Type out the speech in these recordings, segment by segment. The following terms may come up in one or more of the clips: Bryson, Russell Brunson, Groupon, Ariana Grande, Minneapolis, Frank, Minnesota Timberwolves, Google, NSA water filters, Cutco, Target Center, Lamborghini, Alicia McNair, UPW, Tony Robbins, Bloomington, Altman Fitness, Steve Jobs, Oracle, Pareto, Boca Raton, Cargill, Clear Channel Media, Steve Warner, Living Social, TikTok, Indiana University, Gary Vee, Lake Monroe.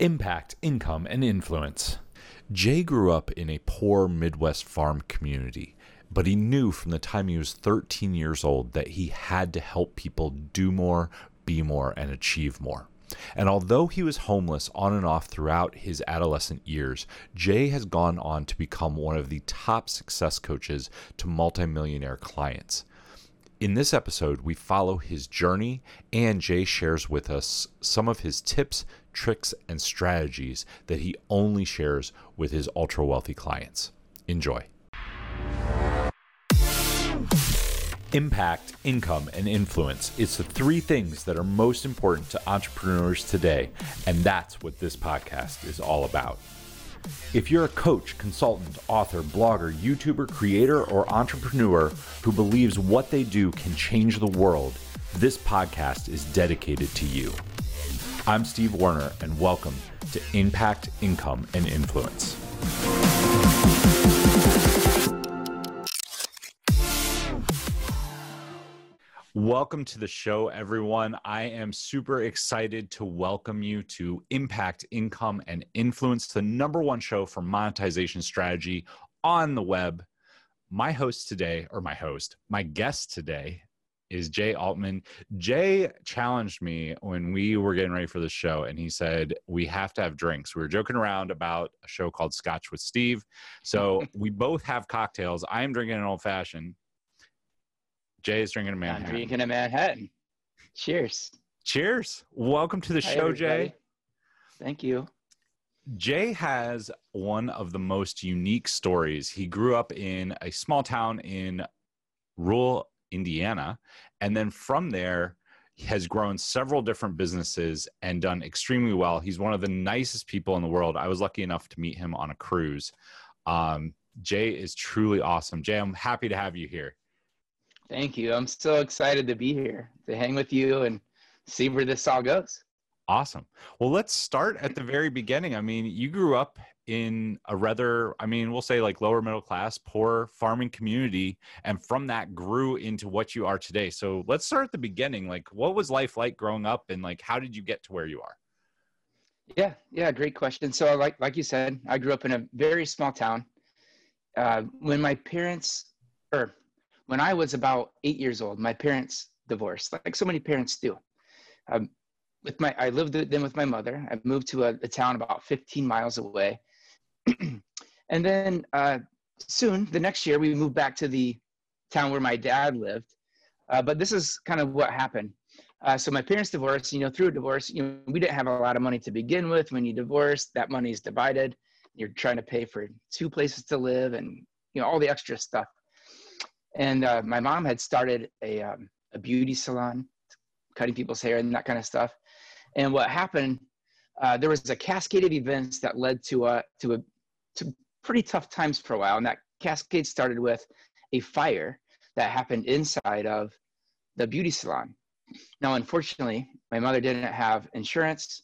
impact, income, and influence. Jay grew up in a poor Midwest farm community, but he knew from the time he was 13 years old that he had to help people do more, be more, and achieve more. And although he was homeless on and off throughout his adolescent years, Jay has gone on to become one of the top success coaches to multimillionaire clients. In this episode, we follow his journey, and Jay shares with us some of his tips, tricks, and strategies that he only shares with his ultra-wealthy clients. Enjoy. Impact, income, and influence. It's the three things that are most important to entrepreneurs today, and that's what this podcast is all about. If you're a coach, consultant, author, blogger, YouTuber, creator, or entrepreneur who believes what they do can change the world, this podcast is dedicated to you. I'm Steve Warner, and welcome to Impact, Income, and Influence. Welcome to the show, everyone. I am super excited to welcome you to Impact, Income, and Influence, the #1 show for monetization strategy on the web. My guest today is Jay Altman. Jay challenged me when we were getting ready for the show, and he said, we have to have drinks. We were joking around about a show called Scotch with Steve. So we both have cocktails. I'm drinking an old-fashioned. Jay is drinking a Manhattan. I'm drinking a Manhattan. Cheers. Cheers. Welcome to the show, everybody. Jay. Thank you. Jay has one of the most unique stories. He grew up in a small town in rural Indiana, and then from there has grown several different businesses and done extremely well. He's one of the nicest people in the world. I was lucky enough to meet him on a cruise. Jay is truly awesome. Jay, I'm happy to have you here. Thank you. I'm so excited to be here, to hang with you and see where this all goes. Awesome. Well, let's start at the very beginning. I mean, you grew up in a rather, we'll say like lower middle class, poor farming community, and from that grew into what you are today. So let's start at the beginning. Like, what was life like growing up, and like, how did you get to where you are? Yeah, great question. So like you said, I grew up in a very small town. When I was about 8 years old, my parents divorced, like so many parents do. I lived then with my mother. I moved to a town about 15 miles away. And then soon, the next year, we moved back to the town where my dad lived. But this is kind of what happened. So my parents divorced, through a divorce, we didn't have a lot of money to begin with. When you divorce, that money is divided. You're trying to pay for two places to live and, all the extra stuff. And my mom had started a beauty salon, cutting people's hair and that kind of stuff. And what happened, there was a cascade of events that led to pretty tough times for a while. And that cascade started with a fire that happened inside of the beauty salon. Now, unfortunately, my mother didn't have insurance,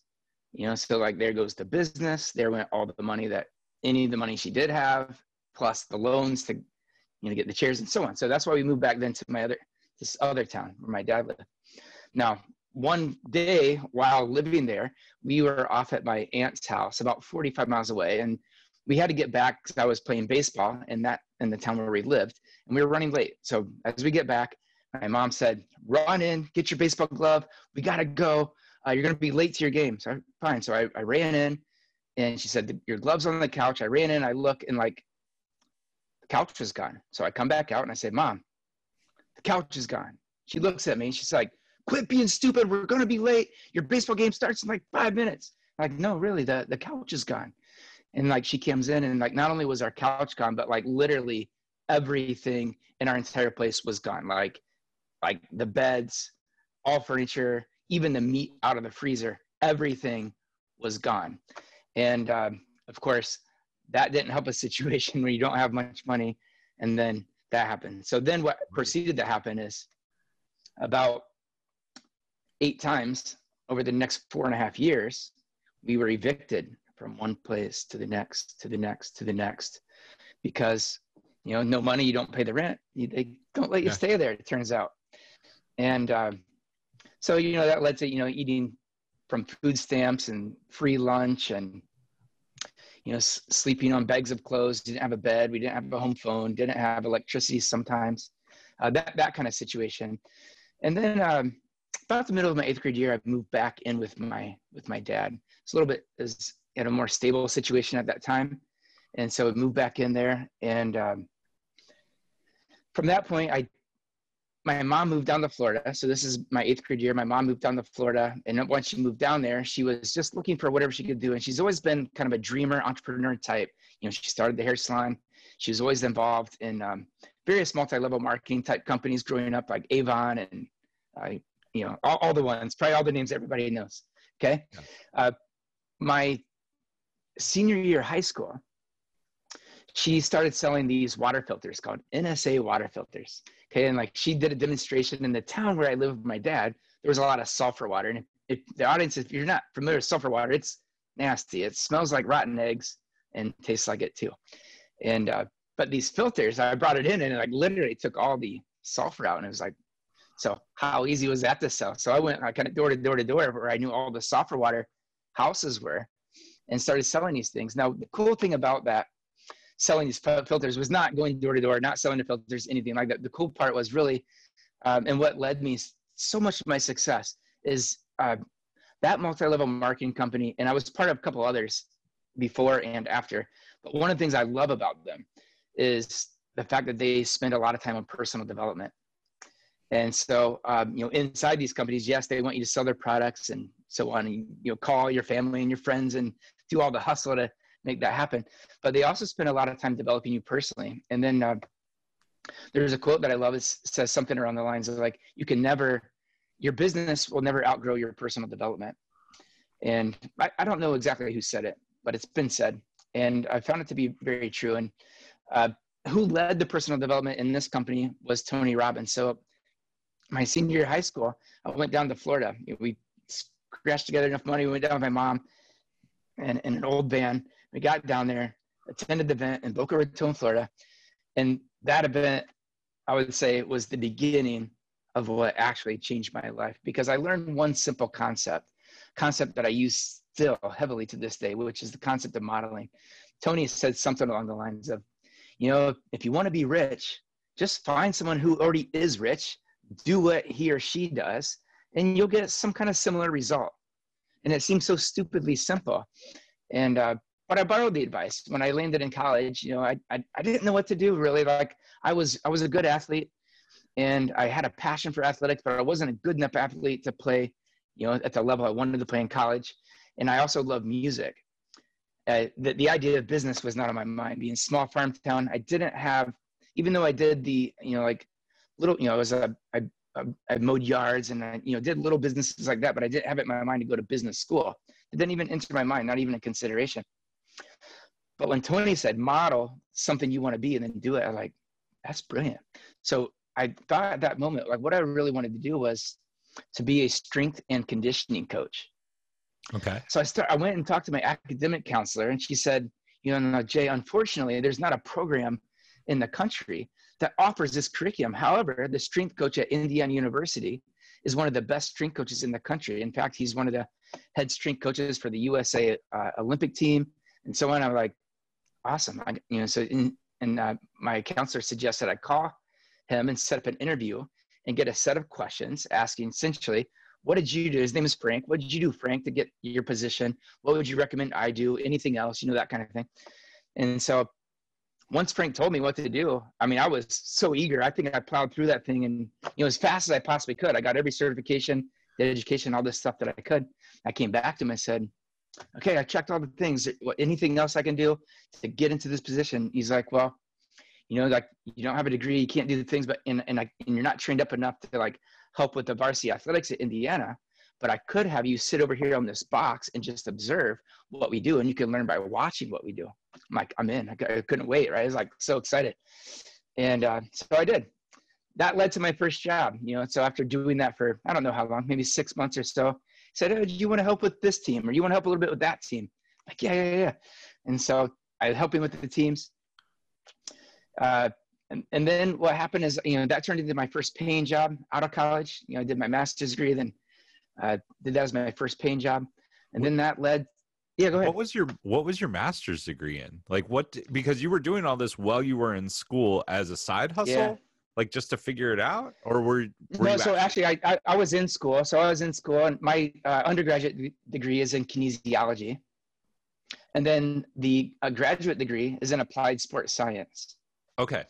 so like there goes the business. There went all the money any of the money she did have, plus the loans to get the chairs and so on. So that's why we moved back then to this other town where my dad lived. Now, one day while living there, we were off at my aunt's house about 45 miles away, and we had to get back because I was playing baseball in the town where we lived, and we were running late. So as we get back, my mom said, "Run in, get your baseball glove. We gotta go. You're gonna be late to your game." So fine. So I ran in, and she said, "Your glove's on the couch." I ran in. I look, and couch was gone. So I come back out and I say, "Mom, the couch is gone." She looks at me and she's like, "Quit being stupid. We're going to be late. Your baseball game starts in 5 minutes. I'm like, "No, really, the couch is gone." And she comes in and not only was our couch gone, but literally everything in our entire place was gone. Like the beds, all furniture, even the meat out of the freezer, everything was gone. And of course, that didn't help a situation where you don't have much money. And then that happened. So then what proceeded to happen is about 8 times over the next 4.5 years, we were evicted from one place to the next, to the next, to the next, because, no money, you don't pay the rent. They don't let you stay there, it turns out. And so, that led to, eating from food stamps and free lunch and, you know, sleeping on bags of clothes, didn't have a bed, we didn't have a home phone, didn't have electricity sometimes, that kind of situation. And then about the middle of my eighth grade year, I moved back in with my dad. It's a little bit is in a more stable situation at that time. And so I moved back in there. And from that point, my mom moved down to Florida. So this is my eighth grade year. My mom moved down to Florida. And once she moved down there, she was just looking for whatever she could do. And she's always been kind of a dreamer, entrepreneur type. You know, she started the hair salon. She was always involved in various multi-level marketing type companies growing up, like Avon and, you know, all the ones, probably all the names everybody knows. Okay. Yeah. My senior year of high school, she started selling these water filters called NSA water filters. Okay. And like she did a demonstration in the town where I live with my dad. There was a lot of sulfur water. And if the audience, if you're not familiar with sulfur water, it's nasty. It smells like rotten eggs and tastes like it too. And, but these filters, I brought it in and it like literally took all the sulfur out. And it was like, so how easy was that to sell? So I went kind of door to door to door where I knew all the sulfur water houses were and started selling these things. Now, the cool thing about that, selling these filters was not going door to door, not selling the filters, anything like that. The cool part was really, and what led me so much of my success is that multi-level marketing company. And I was part of a couple others before and after. But one of the things I love about them is the fact that they spend a lot of time on personal development. And so, you know, inside these companies, yes, they want you to sell their products and so on. And, you know, call your family and your friends and do all the hustle to make that happen. But they also spend a lot of time developing you personally. And then there's a quote that I love. It says something around the lines of like, you can never, your business will never outgrow your personal development. And I don't know exactly who said it, but it's been said. And I found it to be very true. And who led the personal development in this company was Tony Robbins. So my senior year of high school, I went down to Florida. We scratched together enough money. We went down with my mom and in an old van. We got down there, attended the event in Boca Raton, Florida. And that event, I would say, was the beginning of what actually changed my life, because I learned one simple concept that I use still heavily to this day, which is the concept of modeling. Tony said something along the lines of, you know, if you want to be rich, just find someone who already is rich, do what he or she does, and you'll get some kind of similar result. And it seems so stupidly simple. And, but I borrowed the advice. When I landed in college, you know, I didn't know what to do really. Like I was a good athlete and I had a passion for athletics, but I wasn't a good enough athlete to play, you know, at the level I wanted to play in college. And I also loved music. The idea of business was not on my mind. Being small farm town, I didn't have, even though I did the, you know, like little, you know, I mowed yards and I, you know, did little businesses like that, but I didn't have it in my mind to go to business school. It didn't even enter my mind, not even a consideration. But when Tony said, model something you want to be and then do it, I'm like, that's brilliant. So I thought at that moment, like what I really wanted to do was to be a strength and conditioning coach. Okay. So I went and talked to my academic counselor and she said, you know, Jay, unfortunately, there's not a program in the country that offers this curriculum. However, the strength coach at Indiana University is one of the best strength coaches in the country. In fact, he's one of the head strength coaches for the USA Olympic team. And so when I'm like, awesome. You know, so my counselor suggested I call him and set up an interview and get a set of questions asking essentially, what did you do? His name is Frank. What did you do, Frank, to get your position? What would you recommend I do? Anything else, you know, that kind of thing. And so once Frank told me what to do, I mean, I was so eager. I think I plowed through that thing and, you know, as fast as I possibly could. I got every certification, the education, all this stuff that I could. I came back to him and said, okay, I checked all the things. Anything else I can do to get into this position? He's like, well, you know, like you don't have a degree, you can't do the things, but and you're not trained up enough to like help with the varsity athletics at Indiana. But I could have you sit over here on this box and just observe what we do, and you can learn by watching what we do. I'm like, I'm in. I couldn't wait. Right? I was like so excited, and so I did. That led to my first job. You know, so after doing that for I don't know how long, maybe 6 months or so. Said, oh, do you want to help with this team? Or you want to help a little bit with that team? Like, yeah. And so I was helping with the teams. And then what happened is, you know, that turned into my first paying job out of college. You know, I did my master's degree. Then That was my first paying job. And then that led, yeah, go ahead. What was your master's degree in? Like what, because you were doing all this while you were in school as a side hustle, yeah. Like just to figure it out, or were no, you so actually I was in school. So I was in school and my undergraduate degree is in kinesiology. And then the graduate degree is in applied sports science. Okay.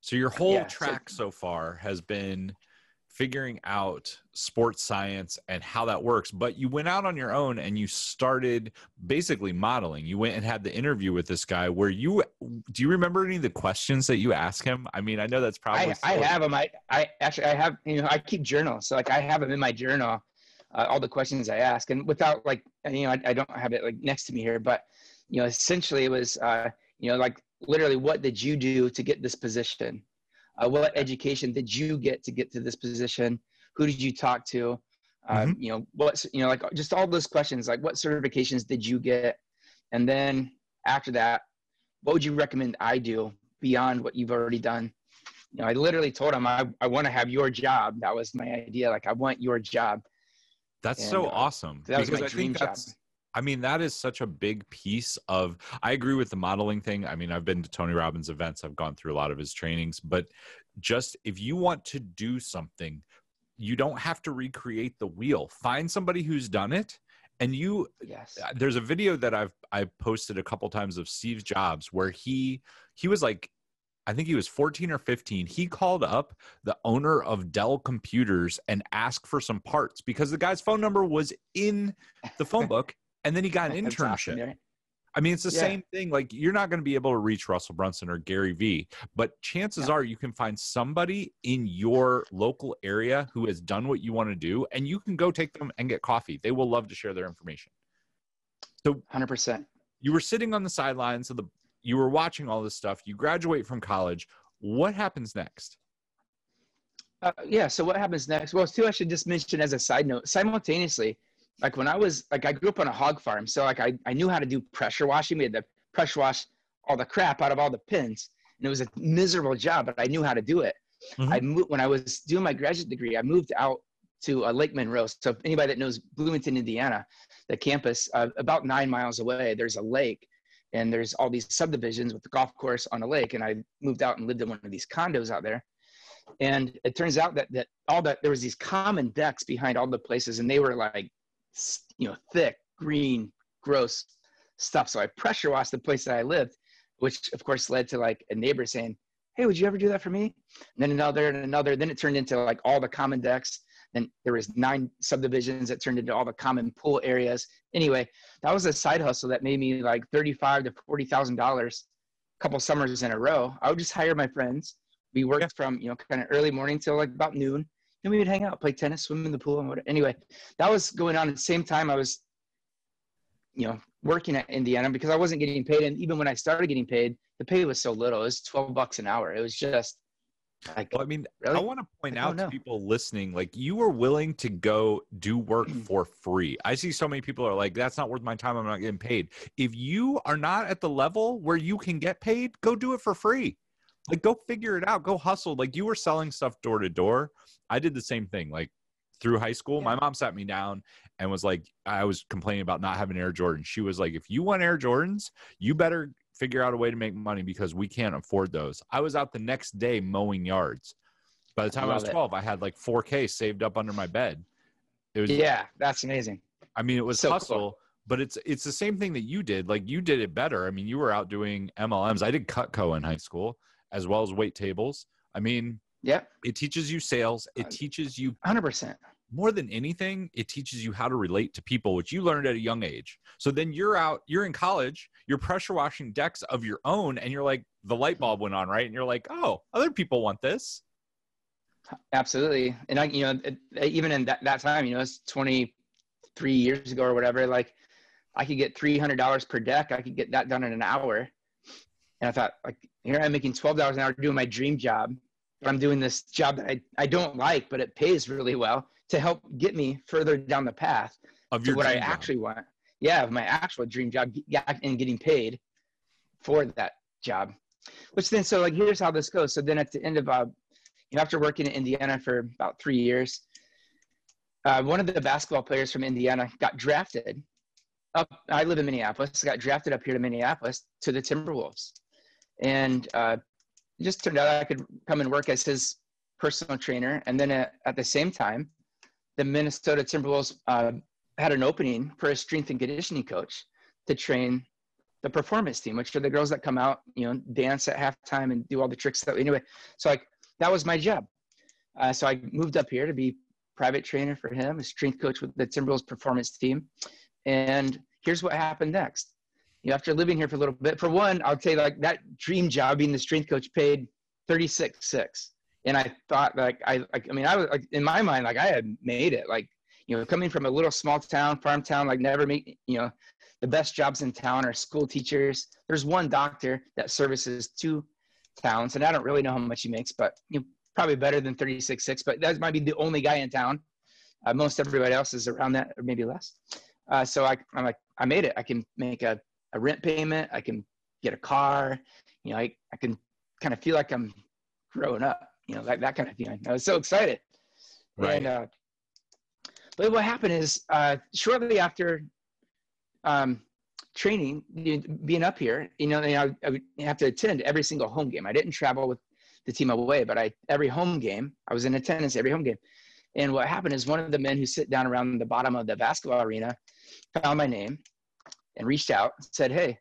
So your whole track so far has been figuring out sports science and how that works. But you went out on your own and you started basically modeling. You went and had the interview with this guy where do you remember any of the questions that you asked him? I mean, I know that's probably. I have them. I have, you know, I keep journals. So like I have them in my journal, all the questions I ask, and without like, you know, I don't have it like next to me here, but you know, essentially it was, you know, like literally what did you do to get this position? What education did you get to this position? Who did you talk to? You know, what's, you know, like just all those questions, like what certifications did you get? And then after that, what would you recommend I do beyond what you've already done? You know, I literally told him, I want to have your job. That was my idea. Like, I want your job. That's so awesome. That was my dream job. I mean, that is such a big piece of, I agree with the modeling thing. I mean, I've been to Tony Robbins events. I've gone through a lot of his trainings, but just if you want to do something, you don't have to recreate the wheel. Find somebody who's done it. And you, there's a video that I posted a couple times of Steve Jobs where he was like, I think he was 14 or 15. He called up the owner of Dell Computers and asked for some parts because the guy's phone number was in the phone book. And then he got an internship. I mean, it's the same thing. Like, you're not going to be able to reach Russell Brunson or Gary Vee, but chances are you can find somebody in your local area who has done what you want to do, and you can go take them and get coffee. They will love to share their information. So 100%. You were sitting on the sidelines. You were watching all this stuff. You graduate from college. What happens next? So what happens next? Well, I should just mention as a side note, simultaneously, like when I was, like I grew up on a hog farm. So like I knew how to do pressure washing. We had to pressure wash all the crap out of all the pins. And it was a miserable job, but I knew how to do it. Mm-hmm. When I was doing my graduate degree, I moved out to Lake Monroe. So anybody that knows Bloomington, Indiana, the campus, about 9 miles away, there's a lake. And there's all these subdivisions with the golf course on a lake. And I moved out and lived in one of these condos out there. And it turns out that all that, there was these common decks behind all the places. And they were like, you know, thick, green, gross stuff. So I pressure washed the place that I lived, which of course led to like a neighbor saying, hey, would you ever do that for me? And then another and another. Then it turned into like all the common decks. Then there was 9 subdivisions that turned into all the common pool areas. Anyway, that was a side hustle that made me like $35,000 to $40,000 a couple summers in a row. I would just hire my friends. We worked from, you know, kind of early morning till like about noon. And we would hang out, play tennis, swim in the pool, and whatever. Anyway, that was going on at the same time I was, you know, working at Indiana because I wasn't getting paid. And even when I started getting paid, the pay was so little. It was $12 an hour. It was just like, well, I mean, really? I want to point out to people listening, like you were willing to go do work for free. I see so many people are like, that's not worth my time. I'm not getting paid. If you are not at the level where you can get paid, go do it for free. Like, go figure it out. Go hustle. Like, you were selling stuff door to door. I did the same thing. Like, through high school, my mom sat me down and was like, I was complaining about not having Air Jordans. She was like, if you want Air Jordans, you better figure out a way to make money because we can't afford those. I was out the next day mowing yards. By the time I was 12, I had like 4K saved up under my bed. It was, that's amazing. I mean, it was so hustle. Cool. But it's the same thing that you did. Like, you did it better. I mean, you were out doing MLMs. I did Cutco in high school, as well as wait tables. I mean, it teaches you sales. It teaches you 100%. More than anything, it teaches you how to relate to people, which you learned at a young age. So then you're out, you're in college, you're pressure washing decks of your own. And you're like, the light bulb went on, right? And you're like, oh, other people want this. Absolutely. And I, you know, even in that time, you know, it's 23 years ago or whatever, like I could get $300 per deck. I could get that done in an hour. And I thought, like, here I'm making $12 an hour doing my dream job. But I'm doing this job that I don't like, but it pays really well to help get me further down the path of your to what I actually want. Yeah, of my actual dream job and getting paid for that job. Which then, so like, here's how this goes. So then at the end of, you know, after working in Indiana for about 3 years, One of the basketball players from Indiana got drafted up. I live in Minneapolis, got drafted up here to Minneapolis to the Timberwolves. And it just turned out I could come and work as his personal trainer. And then at the same time, the Minnesota Timberwolves had an opening for a strength and conditioning coach to train the performance team, which are the girls that come out, you know, dance at halftime and do all the tricks that anyway. So that was my job. So I moved up here to be private trainer for him, a strength coach with the Timberwolves performance team. And here's what happened next. You know, after living here for a little bit, for one, I'll tell you, like, that dream job being the strength coach paid $36,600. And I thought, like, I was, like, in my mind, like, I had made it. Like, you know, coming from a little small town, farm town, like, never make, you know, the best jobs in town are school teachers. There's one doctor that services two towns, and I don't really know how much he makes, but, you know, probably better than $36,600, but that might be the only guy in town. Most everybody else is around that, or maybe less. So I'm like, I made it. I can make a rent payment. I can get a car. You know, I can kind of feel like I'm growing up, you know, like that kind of feeling. I was so excited. Right. And, but what happened is shortly after training, being up here, you know, I would have to attend every single home game. I didn't travel with the team away, but every home game, I was in attendance every home game. And what happened is one of the men who sit down around the bottom of the basketball arena found my name and reached out and said, "Hey,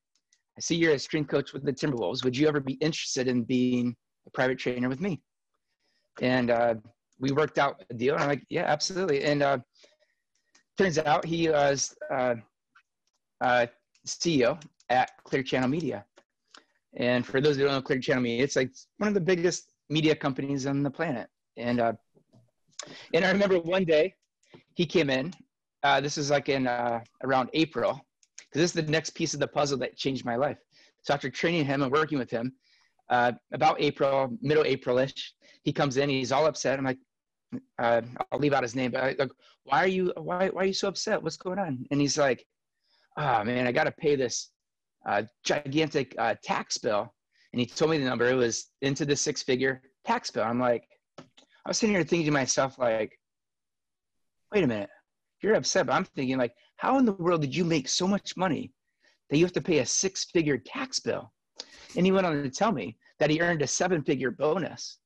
I see you're a strength coach with the Timberwolves. Would you ever be interested in being a private trainer with me?" And we worked out a deal. And I'm like, "Yeah, absolutely." And turns out he was CEO at Clear Channel Media. And for those who don't know Clear Channel Media, it's like one of the biggest media companies on the planet. And I remember one day he came in. This is like in around April, because this is the next piece of the puzzle that changed my life. So after training him and working with him, about April, middle April-ish, he comes in. He's all upset. I'm like, I'll leave out his name, but like, why are you so upset? What's going on? And he's like, "Oh man, I got to pay this gigantic tax bill." And he told me the number. It was into the six-figure tax bill. I'm like, I was sitting here thinking to myself, like, wait a minute, you're upset. But I'm thinking, like, how in the world did you make so much money that you have to pay a six-figure tax bill? And he went on to tell me that he earned a seven-figure bonus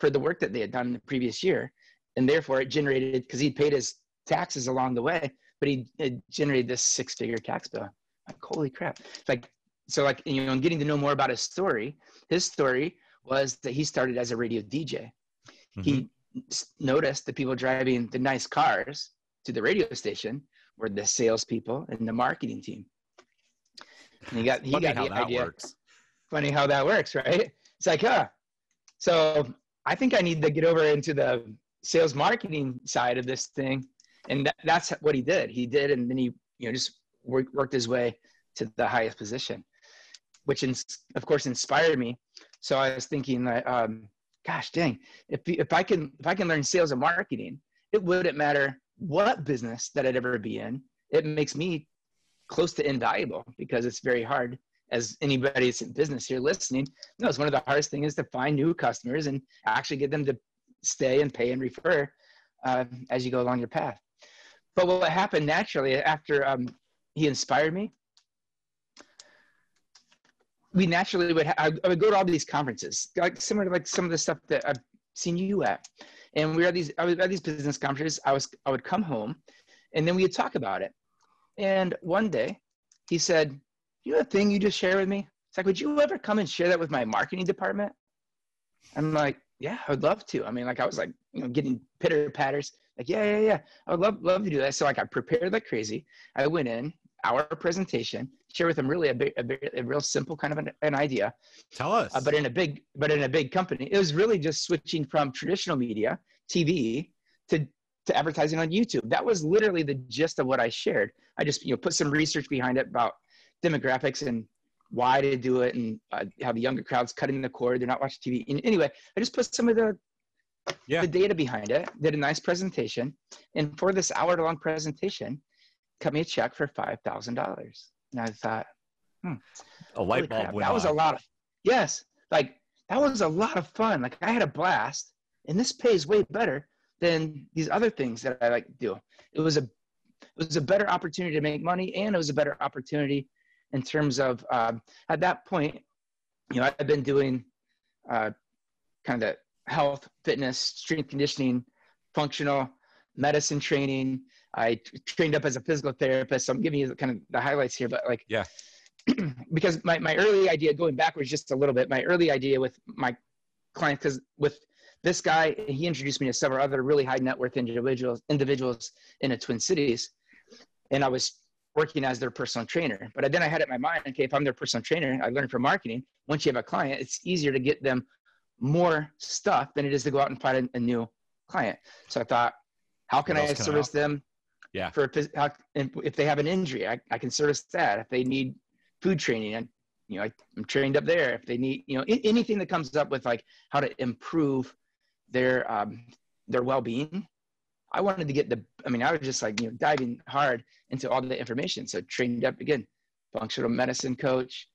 for the work that they had done in the previous year. And therefore it generated, because he'd paid his taxes along the way, but it generated this six-figure tax bill. Like, holy crap. Like, so like, you know, I'm getting to know more about his story. His story was that he started as a radio DJ. Mm-hmm. He noticed the people driving the nice cars to the radio station were the salespeople and the marketing team. And he got the idea. Funny how that works, right? It's like, so I think I need to get over into the sales marketing side of this thing. And that's what he did. He did. And then he, you know, just worked his way to the highest position, which of course inspired me. So I was thinking, like, gosh dang, if I can learn sales and marketing, it wouldn't matter what business that I'd ever be in. It makes me close to invaluable, because it's very hard, as anybody that's in business here listening knows, one of the hardest things is to find new customers and actually get them to stay and pay and refer as you go along your path. But what happened naturally after he inspired me, we naturally would I would go to all these conferences, like similar to like some of the stuff that I've seen you at. And I was at these business conferences. I would come home, and then we would talk about it. And one day he said, "You know, the thing you just shared with me? It's like, would you ever come and share that with my marketing department?" I'm like, "Yeah, I would love to." I mean, like, I was like, you know, getting pitter patters. Like, yeah. I would love to do that. So like, I prepared like crazy. I went in, our presentation, share with them really a real simple kind of an idea. Tell us. But in a big company, it was really just switching from traditional media, TV, to advertising on YouTube. That was literally the gist of what I shared. I just, you know, put some research behind it about demographics and why to do it, and how the younger crowd's cutting the cord. They're not watching TV. And anyway, I just put some of the data behind it, did a nice presentation. And for this hour-long presentation, cut me a check for $5,000. And I thought, a light bulb went off. That was a lot of, yes, like that was a lot of fun. Like, I had a blast, and this pays way better than these other things that I like to do. It was a better opportunity to make money, and it was a better opportunity in terms of, at that point, you know, I've been doing kind of health, fitness, strength conditioning, functional medicine training. I trained up as a physical therapist, so I'm giving you kind of the highlights here, but like, yeah, because my early idea, going backwards just a little bit, my early idea with my clients, because with this guy, he introduced me to several other really high net worth individuals in the Twin Cities, and I was working as their personal trainer. But then I had it in my mind, okay, if I'm their personal trainer, I learned from marketing, once you have a client, it's easier to get them more stuff than it is to go out and find a new client. So I thought, how can I service them? Yeah. If they have an injury, I can service that. If they need food training, and you know, I'm trained up there. If they need, you know, anything that comes up with like how to improve their well-being, I wanted to get I was just like, you know, diving hard into all the information. So trained up again, functional medicine coach,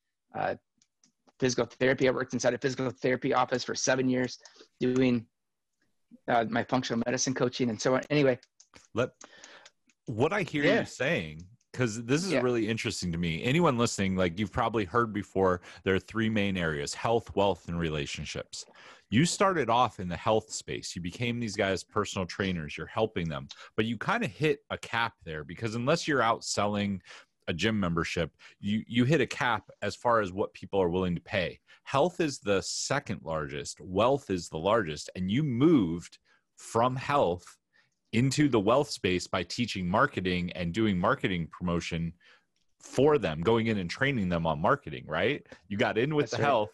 physical therapy. I worked inside a physical therapy office for 7 years doing my functional medicine coaching and so on. Anyway, what I hear you saying, because this is really interesting to me. Anyone listening, like you've probably heard before, there are three main areas: health, wealth, and relationships. You started off in the health space. You became these guys' personal trainers. You're helping them, but you kind of hit a cap there, because unless you're out selling a gym membership, you hit a cap as far as what people are willing to pay. Health is the second largest. Wealth is the largest. And you moved from health into the wealth space by teaching marketing and doing marketing promotion for them, going in and training them on marketing, right? You got in with health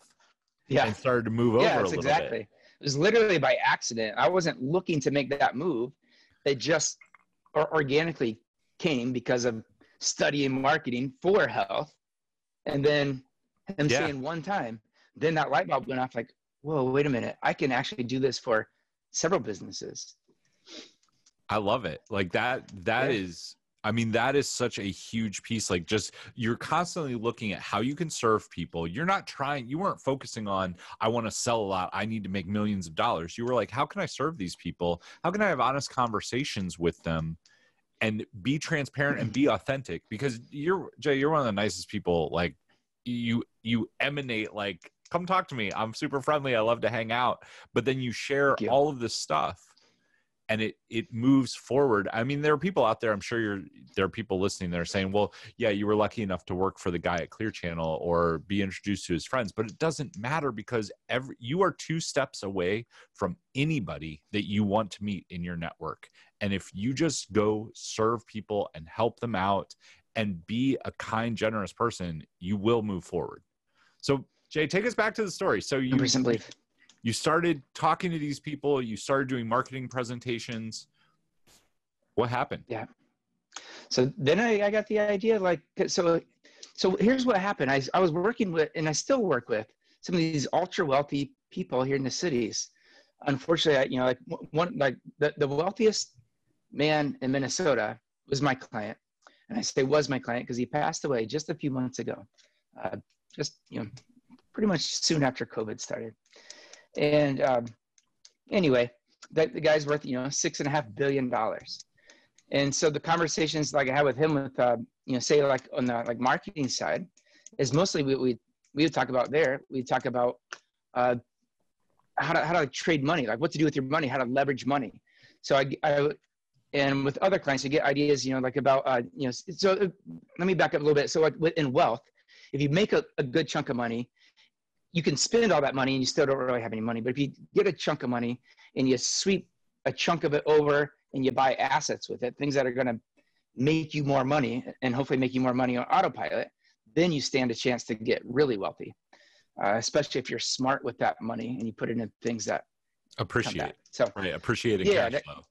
and started to move over a little bit. It was literally by accident. I wasn't looking to make that move. It just organically came because of studying marketing for health. And then I'm saying one time, then that light bulb went off like, whoa, wait a minute. I can actually do this for several businesses. I love it. Like that is, I mean, that is such a huge piece. Like just, you're constantly looking at how you can serve people. You're not trying, you weren't focusing on, I want to sell a lot. I need to make millions of dollars. You were like, how can I serve these people? How can I have honest conversations with them and be transparent and be authentic? Because Jay, you're one of the nicest people. Like you emanate like, come talk to me. I'm super friendly. I love to hang out. But then you share all of this stuff, and it moves forward. I mean, there are people out there, I'm sure there are people listening that are saying, well, yeah, you were lucky enough to work for the guy at Clear Channel or be introduced to his friends, but it doesn't matter, because you are 2 steps away from anybody that you want to meet in your network. And if you just go serve people and help them out and be a kind, generous person, you will move forward. So Jay, take us back to the story. So you started talking to these people. You started doing marketing presentations. What happened? Yeah. So then I got the idea. Like, so here's what happened. I was working with, and I still work with, some of these ultra wealthy people here in the cities. Unfortunately, the wealthiest man in Minnesota was my client, and I say was my client because he passed away just a few months ago, pretty much soon after COVID started. And anyway, the guy's worth, $6.5 billion. And so the conversations like I had with him with, say like on the like marketing side is mostly we would talk about there. We talk about how to trade money, like what to do with your money, how to leverage money. So I and with other clients, you get ideas, like about, so let me back up a little bit. So like in wealth, if you make a good chunk of money, you can spend all that money and you still don't really have any money. But if you get a chunk of money and you sweep a chunk of it over and you buy assets with it, things that are going to make you more money and hopefully make you more money on autopilot, then you stand a chance to get really wealthy, especially if you're smart with that money and you put it in things that appreciate. So right, appreciating cash flow.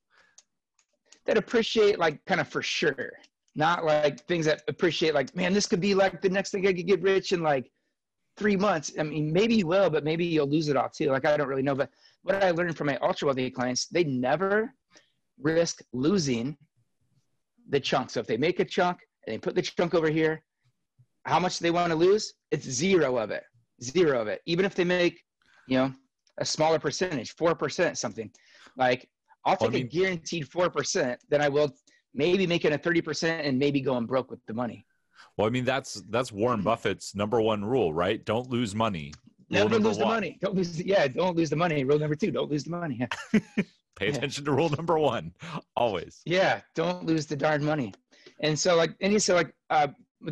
That appreciate like kind of for sure, not like things that appreciate like, man, this could be like the next thing I could get rich in like 3 months. I mean, maybe you will, but maybe you'll lose it all too. Like, I don't really know. But what I learned from my ultra wealthy clients, they never risk losing the chunk. So if they make a chunk and they put the chunk over here, how much they want to lose? It's zero of it. Even if they make, a smaller percentage, 4%, something like I'll take a guaranteed 4% than I will maybe making a 30% and maybe going broke with the money. Well, I mean, that's Warren Buffett's number one rule, right? Don't lose money. Never lose the money. Don't lose the money. Rule number two, don't lose the money. Pay attention to rule number one, always. Yeah, don't lose the darn money. And so, with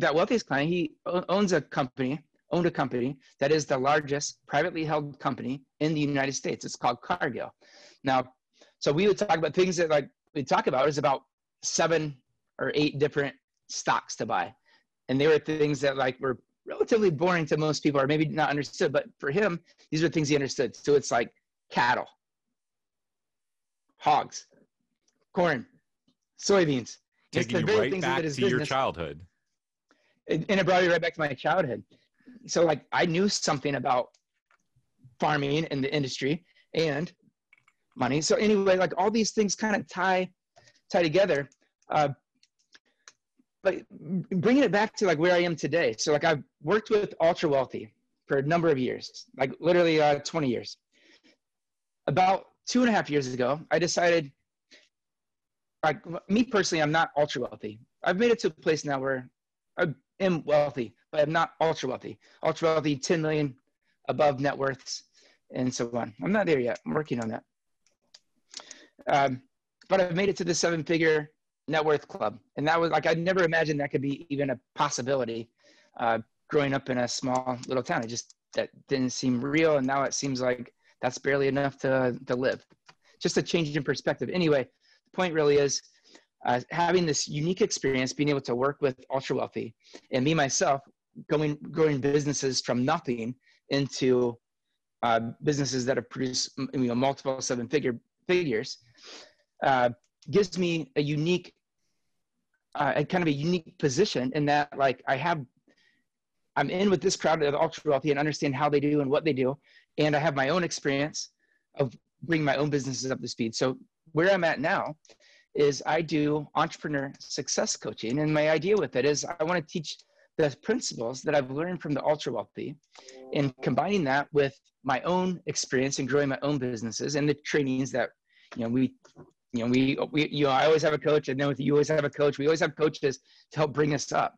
that wealthiest client, he owned a company that is the largest privately held company in the United States. It's called Cargill. Now, so we would talk about things that we talk about is about 7 or 8 different stocks to buy. And they were things that were relatively boring to most people or maybe not understood. But for him, these were things he understood. So it's like cattle, hogs, corn, soybeans. Taking you right back to your childhood. And it brought me right back to my childhood. So I knew something about farming and the industry and money. So anyway, all these things kind of tie together. But bringing it back to where I am today. So I've worked with ultra wealthy for a number of years, literally 20 years. About 2.5 years ago, I decided, me personally, I'm not ultra wealthy. I've made it to a place now where I am wealthy, but I'm not ultra wealthy. Ultra wealthy, 10 million above net worths and so on. I'm not there yet. I'm working on that. But I've made it to the 7-figure net worth club. And that was I never imagined that could be even a possibility growing up in a small little town. That didn't seem real. And now it seems like that's barely enough to live. Just a change in perspective. Anyway, the point really is having this unique experience, being able to work with ultra wealthy and me myself growing businesses from nothing into businesses that have produced multiple 7 figures gives me a unique, unique position in that I'm in with this crowd of ultra wealthy and understand how they do and what they do. And I have my own experience of bringing my own businesses up to speed. So where I'm at now is I do entrepreneur success coaching. And my idea with it is I want to teach the principles that I've learned from the ultra wealthy and combining that with my own experience in growing my own businesses and the trainings that, I always have a coach, and then with you always have a coach. We always have coaches to help bring us up.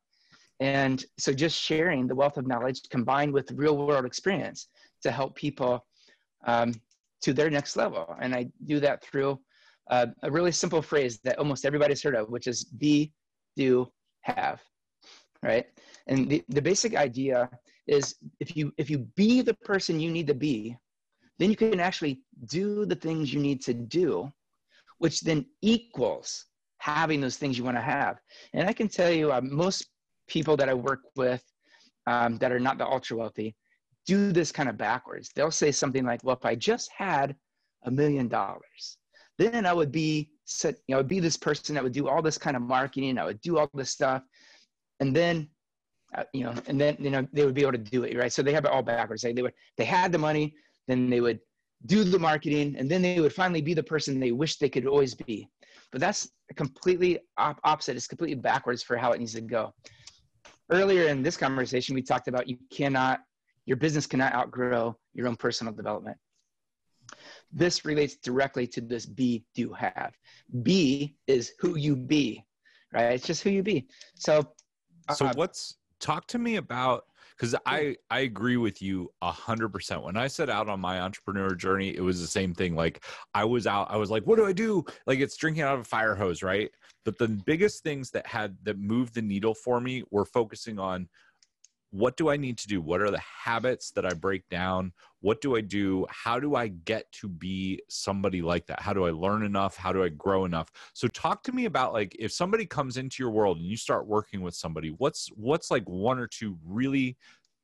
And so just sharing the wealth of knowledge combined with real world experience to help people to their next level. And I do that through a really simple phrase that almost everybody's heard of, which is be, do, have, right? And the basic idea is if you be the person you need to be, then you can actually do the things you need to do, which then equals having those things you want to have. And I can tell you, most people that I work with that are not the ultra wealthy do this kind of backwards. They'll say something like, well, if I just had $1 million, then I would be, I would be this person that would do all this kind of marketing. I would do all this stuff. And then, they would be able to do it, right? So they have it all backwards. They had the money, then they would do the marketing, and then they would finally be the person they wish they could always be. But that's completely opposite. It's completely backwards for how it needs to go. Earlier in this conversation, we talked about your business cannot outgrow your own personal development. This relates directly to this be, do, have. Be is who you be, right? It's just who you be. So talk to me about, because I agree with you 100%. When I set out on my entrepreneur journey, it was the same thing. I was like, what do? It's drinking out of a fire hose, right? But the biggest things that moved the needle for me were focusing on, what do I need to do? What are the habits that I break down? What do I do? How do I get to be somebody like that? How do I learn enough? How do I grow enough? So talk to me about if somebody comes into your world and you start working with somebody, what's 1 or 2 really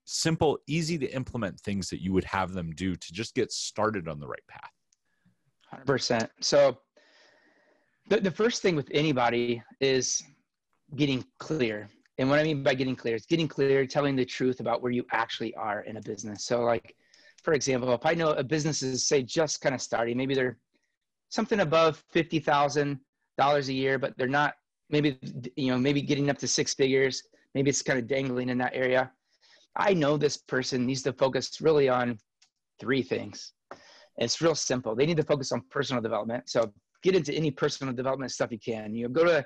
simple, easy to implement things that you would have them do to just get started on the right path? 100%. So the first thing with anybody is getting clear. And what I mean by getting clear is getting clear, telling the truth about where you actually are in a business. So for example, if I know a business is, say, just kind of starting, maybe they're something above $50,000 a year, but they're not maybe getting up to 6 figures. Maybe it's kind of dangling in that area. I know this person needs to focus really on 3 things. It's real simple. They need to focus on personal development. So get into any personal development stuff you can. You know, go to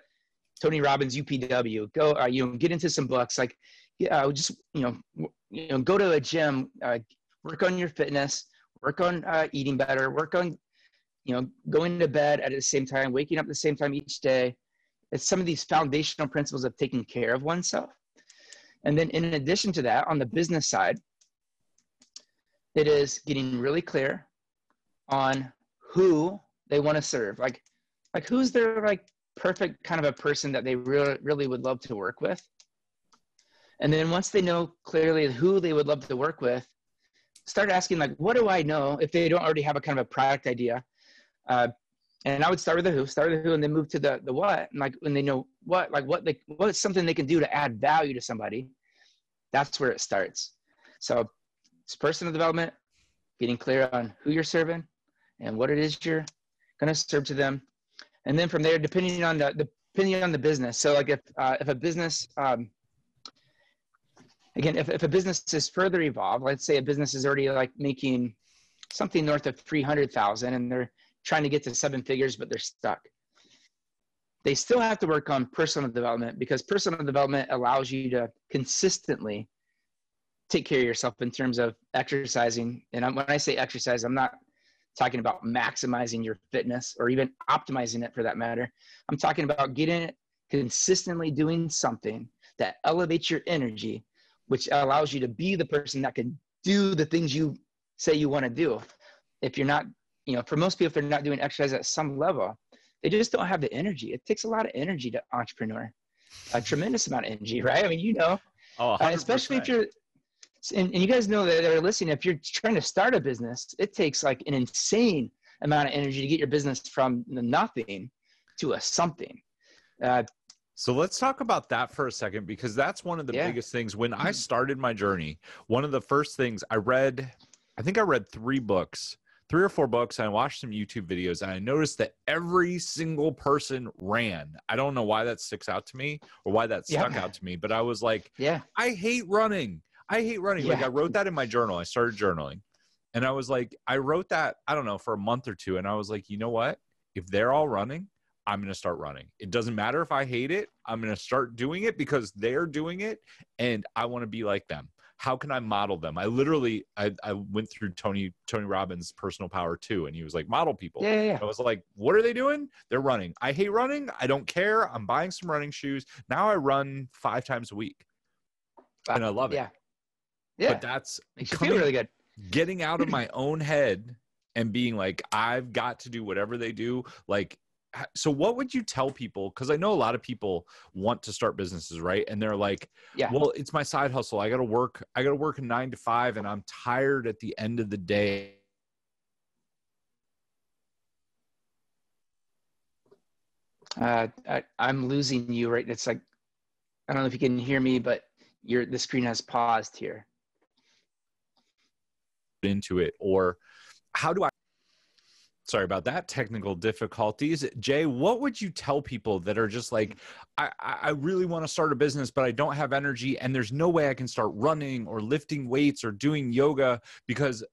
Tony Robbins, UPW. Go, you know, get into some books. Like, just go to a gym. Work on your fitness. Work on eating better. Work on, going to bed at the same time, waking up at the same time each day. It's some of these foundational principles of taking care of oneself. And then in addition to that, on the business side, it is getting really clear on who they want to serve. Like who's their perfect kind of a person that they really would love to work with. And then once they know clearly who they would love to work with, start asking what do I know if they don't already have a kind of a product idea? And I would start with the who, and then move to the what. And when they know what, what's something they can do to add value to somebody, that's where it starts. So it's personal development, getting clear on who you're serving and what it is you're going to serve to them. And then from there, depending on the business. So if a business, again, if a business is further evolved, let's say a business is already making something north of 300,000 and they're trying to get to 7 figures, but they're stuck. They still have to work on personal development, because personal development allows you to consistently take care of yourself in terms of exercising. And when I say exercise, I'm not talking about maximizing your fitness or even optimizing it for that matter. I'm talking about getting it consistently, doing something that elevates your energy, which allows you to be the person that can do the things you say you want to do. If you're not, for most people, if they're not doing exercise at some level, they just don't have the energy. It takes a lot of energy to entrepreneur, a tremendous amount of energy, right? I mean, Oh, 100%. Especially if you're, and you guys know that are listening, if you're trying to start a business, it takes an insane amount of energy to get your business from nothing to a something. So let's talk about that for a second, because that's one of the biggest things. When I started my journey, one of the first things I read, I think I read 3 books. 3 or 4 books. I watched some YouTube videos, and I noticed that every single person ran. I don't know why that sticks out to me or why that stuck out to me, but I was like, I hate running. I wrote that in my journal. I started journaling, and I was like, I wrote that, I don't know, for a month or two. And I was like, you know what? If they're all running, I'm going to start running. It doesn't matter if I hate it. I'm going to start doing it because they're doing it, and I want to be like them. How can I model them? I went through Tony Robbins' Personal Power 2, and he was like, model people. Yeah. I was like, what are they doing? They're running. I hate running. I don't care. I'm buying some running shoes. Now I run 5 times a week, and I love it. Yeah. But that's feel really good. Getting out of my own head and being like, I've got to do whatever they do. So what would you tell people? Because I know a lot of people want to start businesses, right? And they're like, well, it's my side hustle. I got to work 9 to 5, and I'm tired at the end of the day. I'm losing you, right? It's I don't know if you can hear me, but the screen has paused here. Into it, or how do I? Sorry about that, technical difficulties. Jay, what would you tell people that are just like, I really want to start a business, but I don't have energy, and there's no way I can start running or lifting weights or doing yoga because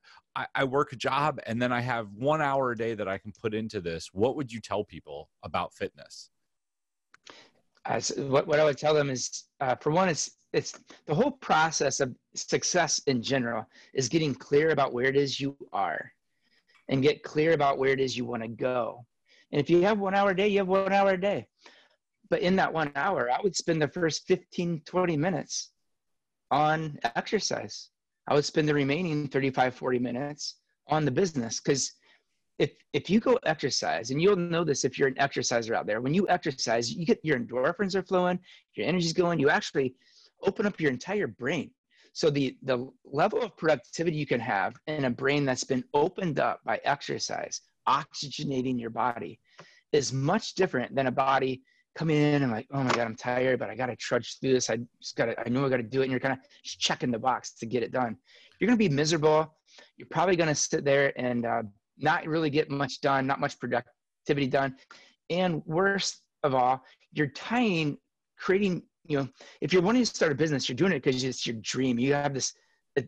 I work a job and then I have 1 hour a day that I can put into this. What would you tell people about fitness? So what I would tell them is, for one, it's the whole process of success in general is getting clear about where it is you are. And get clear about where it is you want to go. And if you have 1 hour a day, you have 1 hour a day. But in that 1 hour, I would spend the first 15, 20 minutes on exercise. I would spend the remaining 35, 40 minutes on the business. Because if you go exercise, and you'll know this if you're an exerciser out there, when you exercise, you get your endorphins are flowing, your energy's going, you actually open up your entire brain. So the level of productivity you can have in a brain that's been opened up by exercise, oxygenating your body, is much different than a body coming in and oh my God, I'm tired, but I got to trudge through this. I know I got to do it. And you're kind of checking the box to get it done. You're going to be miserable. You're probably going to sit there and not really get much done, not much productivity done. And worst of all, you're creating if you're wanting to start a business, you're doing it because it's your dream. You have this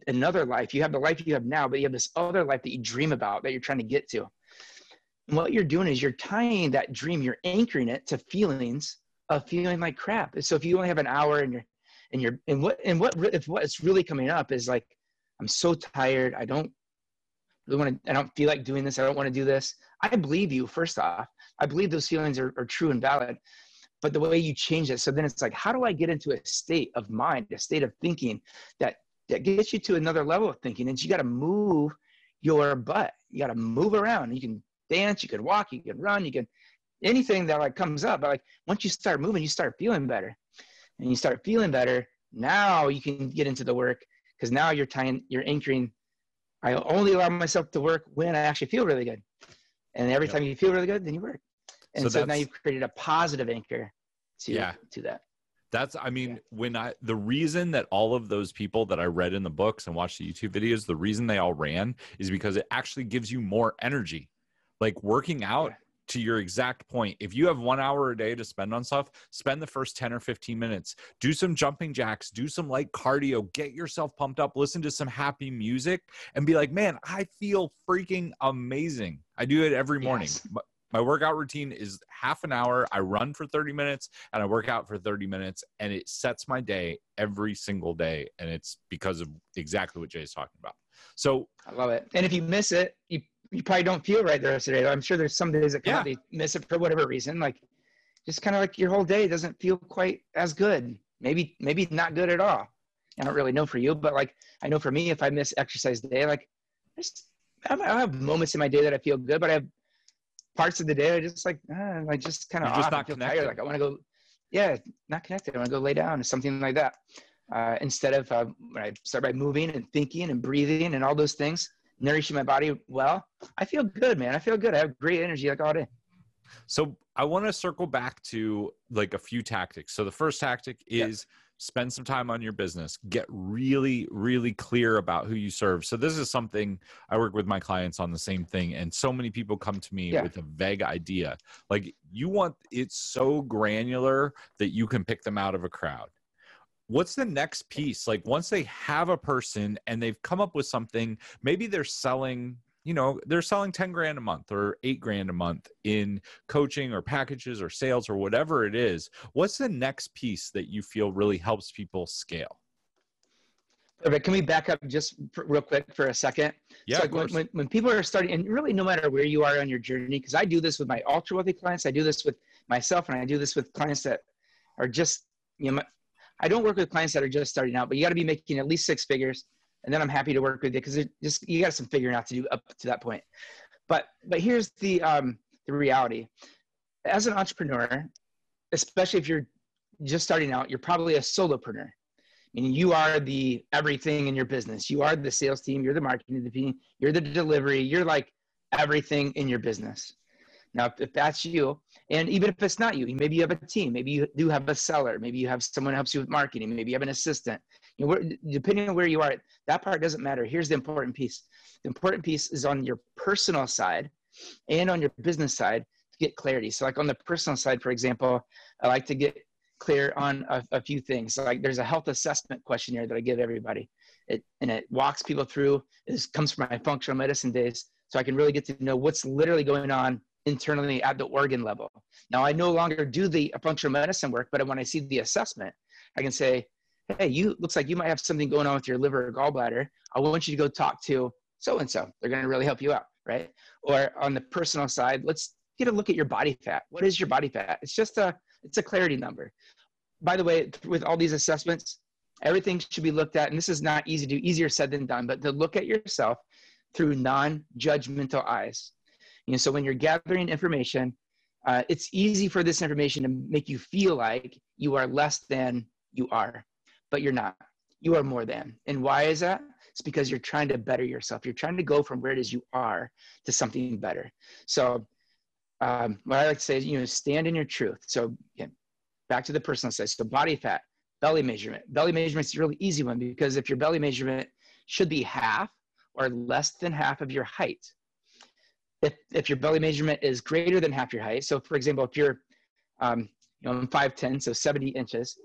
another life. You have the life you have now, but you have this other life that you dream about that you're trying to get to. And what you're doing is you're tying that dream, you're anchoring it to feelings of feeling like crap. So if you only have an hour and what's really coming up is like, I'm so tired. I don't really want to, I don't feel like doing this. I don't want to do this. I believe you, first off. I believe those feelings are true and valid. But the way you change it, so then it's like, how do I get into a state of mind, a state of thinking that gets you to another level of thinking? And you got to move your butt. You got to move around. You can dance, you can walk, you can run, you can anything that like comes up. But like once you start moving, you start feeling better. And you start feeling better, now you can get into the work because now you're anchoring. I only allow myself to work when I actually feel really good. And every time you feel really good, then you work. And so now you've created a positive anchor to that. That's, I mean, the reason that all of those people that I read in the books and watched the YouTube videos, the reason they all ran is because it actually gives you more energy. Like working out to your exact point. If you have 1 hour a day to spend on stuff, spend the first 10 or 15 minutes, do some jumping jacks, do some light cardio, get yourself pumped up, listen to some happy music and be like, man, I feel freaking amazing. I do it every morning. My workout routine is half an hour. I run for 30 minutes and I work out for 30 minutes and it sets my day every single day. And it's because of exactly what Jay's talking about. So I love it. And if you miss it, you probably don't feel right the rest of the day. I'm sure there's some days that probably miss it for whatever reason. Like just kind of like your whole day doesn't feel quite as good. Maybe not good at all. I don't really know for you, but like I know for me, if I miss exercise day, like I have moments in my day that I feel good, but I have parts of the day, I just like, I just kind of off. I feel tired. Like I want to go, not connected. I want to go lay down or something like that. Instead of when I start by moving and thinking and breathing and all those things, nourishing my body well, I feel good, man. I feel good. I have great energy like all day. So I want to circle back to like a few tactics. So the first tactic is spend some time on your business. Get really, really clear about who you serve. So this is something I work with my clients on the same thing. And so many people come to me with a vague idea. Like you want it so granular that you can pick them out of a crowd. What's the next piece? Like once they have a person and they've come up with something, maybe they're selling, they're selling 10 grand a month or 8 grand a month in coaching or packages or sales or whatever it is. What's the next piece that you feel really helps people scale? Perfect. Can we back up just real quick for a second? Yeah. So like when people are starting, and really no matter where you are on your journey, because I do this with my ultra wealthy clients, I do this with myself, and I do this with clients that are just, I don't work with clients that are just starting out, but you got to be making at least six figures. And then I'm happy to work with you because you got some figuring out to do up to that point. But here's the reality. As an entrepreneur, especially if you're just starting out, you're probably a solopreneur. I mean, you are the everything in your business. You are the sales team. You're the marketing team. You're the delivery. You're like everything in your business. Now, if that's you, and even if it's not you, maybe you have a team, maybe you do have a seller, maybe you have someone who helps you with marketing, maybe you have an assistant. Depending on where you are, that part doesn't matter. Here's the important piece. The important piece is on your personal side and on your business side to get clarity. So like on the personal side, for example, I like to get clear on a few things. So like there's a health assessment questionnaire that I give everybody. It walks people through. This comes from my functional medicine days. So I can really get to know what's literally going on internally at the organ level. Now I no longer do the functional medicine work, but when I see the assessment, I can say, hey, you looks like you might have something going on with your liver or gallbladder. I want you to go talk to so-and-so. They're going to really help you out, right? Or on the personal side, let's get a look at your body fat. What is your body fat? It's just it's a clarity number. By the way, with all these assessments, everything should be looked at, and this is not easy to do, easier said than done, but to look at yourself through non-judgmental eyes. So when you're gathering information, it's easy for this information to make you feel like you are less than you are, but you're not. You are more than. And why is that? It's because you're trying to better yourself. You're trying to go from where it is you are to something better. So what I like to say is, stand in your truth. So again, back to the personal side. So body fat, belly measurement. Belly measurement is a really easy one because if your belly measurement should be half or less than half of your height, if your belly measurement is greater than half your height, so for example, if you're, I'm 5'10", so 70 inches,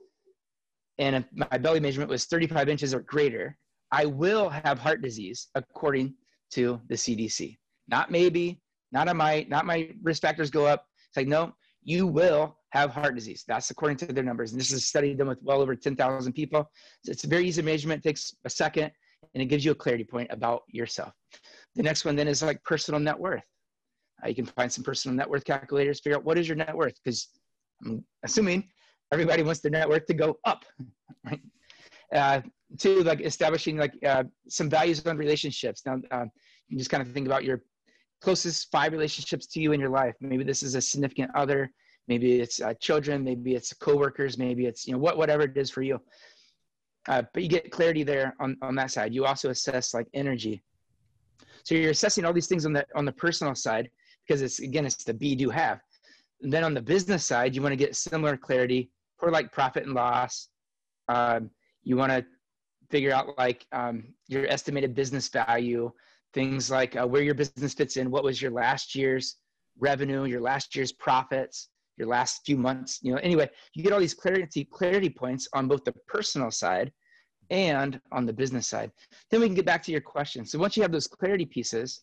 and if my belly measurement was 35 inches or greater, I will have heart disease according to the CDC. Not maybe, Not my risk factors go up. It's like, no, you will have heart disease. That's according to their numbers. And this is a study done with well over 10,000 people. So it's a very easy measurement. It takes a second, and it gives you a clarity point about yourself. The next one then is like personal net worth. You can find some personal net worth calculators, figure out what is your net worth, because I'm assuming everybody wants their net worth to go up, right? Two, like establishing like some values on relationships. Now, you can just kind of think about your closest 5 relationships to you in your life. Maybe this is a significant other. Maybe it's children. Maybe it's coworkers. Maybe it's, whatever it is for you. But you get clarity there on that side. You also assess like energy. So you're assessing all these things on the personal side, because it's the be, do, have. And then on the business side, you want to get similar clarity for like profit and loss. You want to figure out like your estimated business value, things like where your business fits in, what was your last year's revenue, your last year's profits, your last few months, anyway, you get all these clarity points on both the personal side and on the business side. Then we can get back to your question. So once you have those clarity pieces,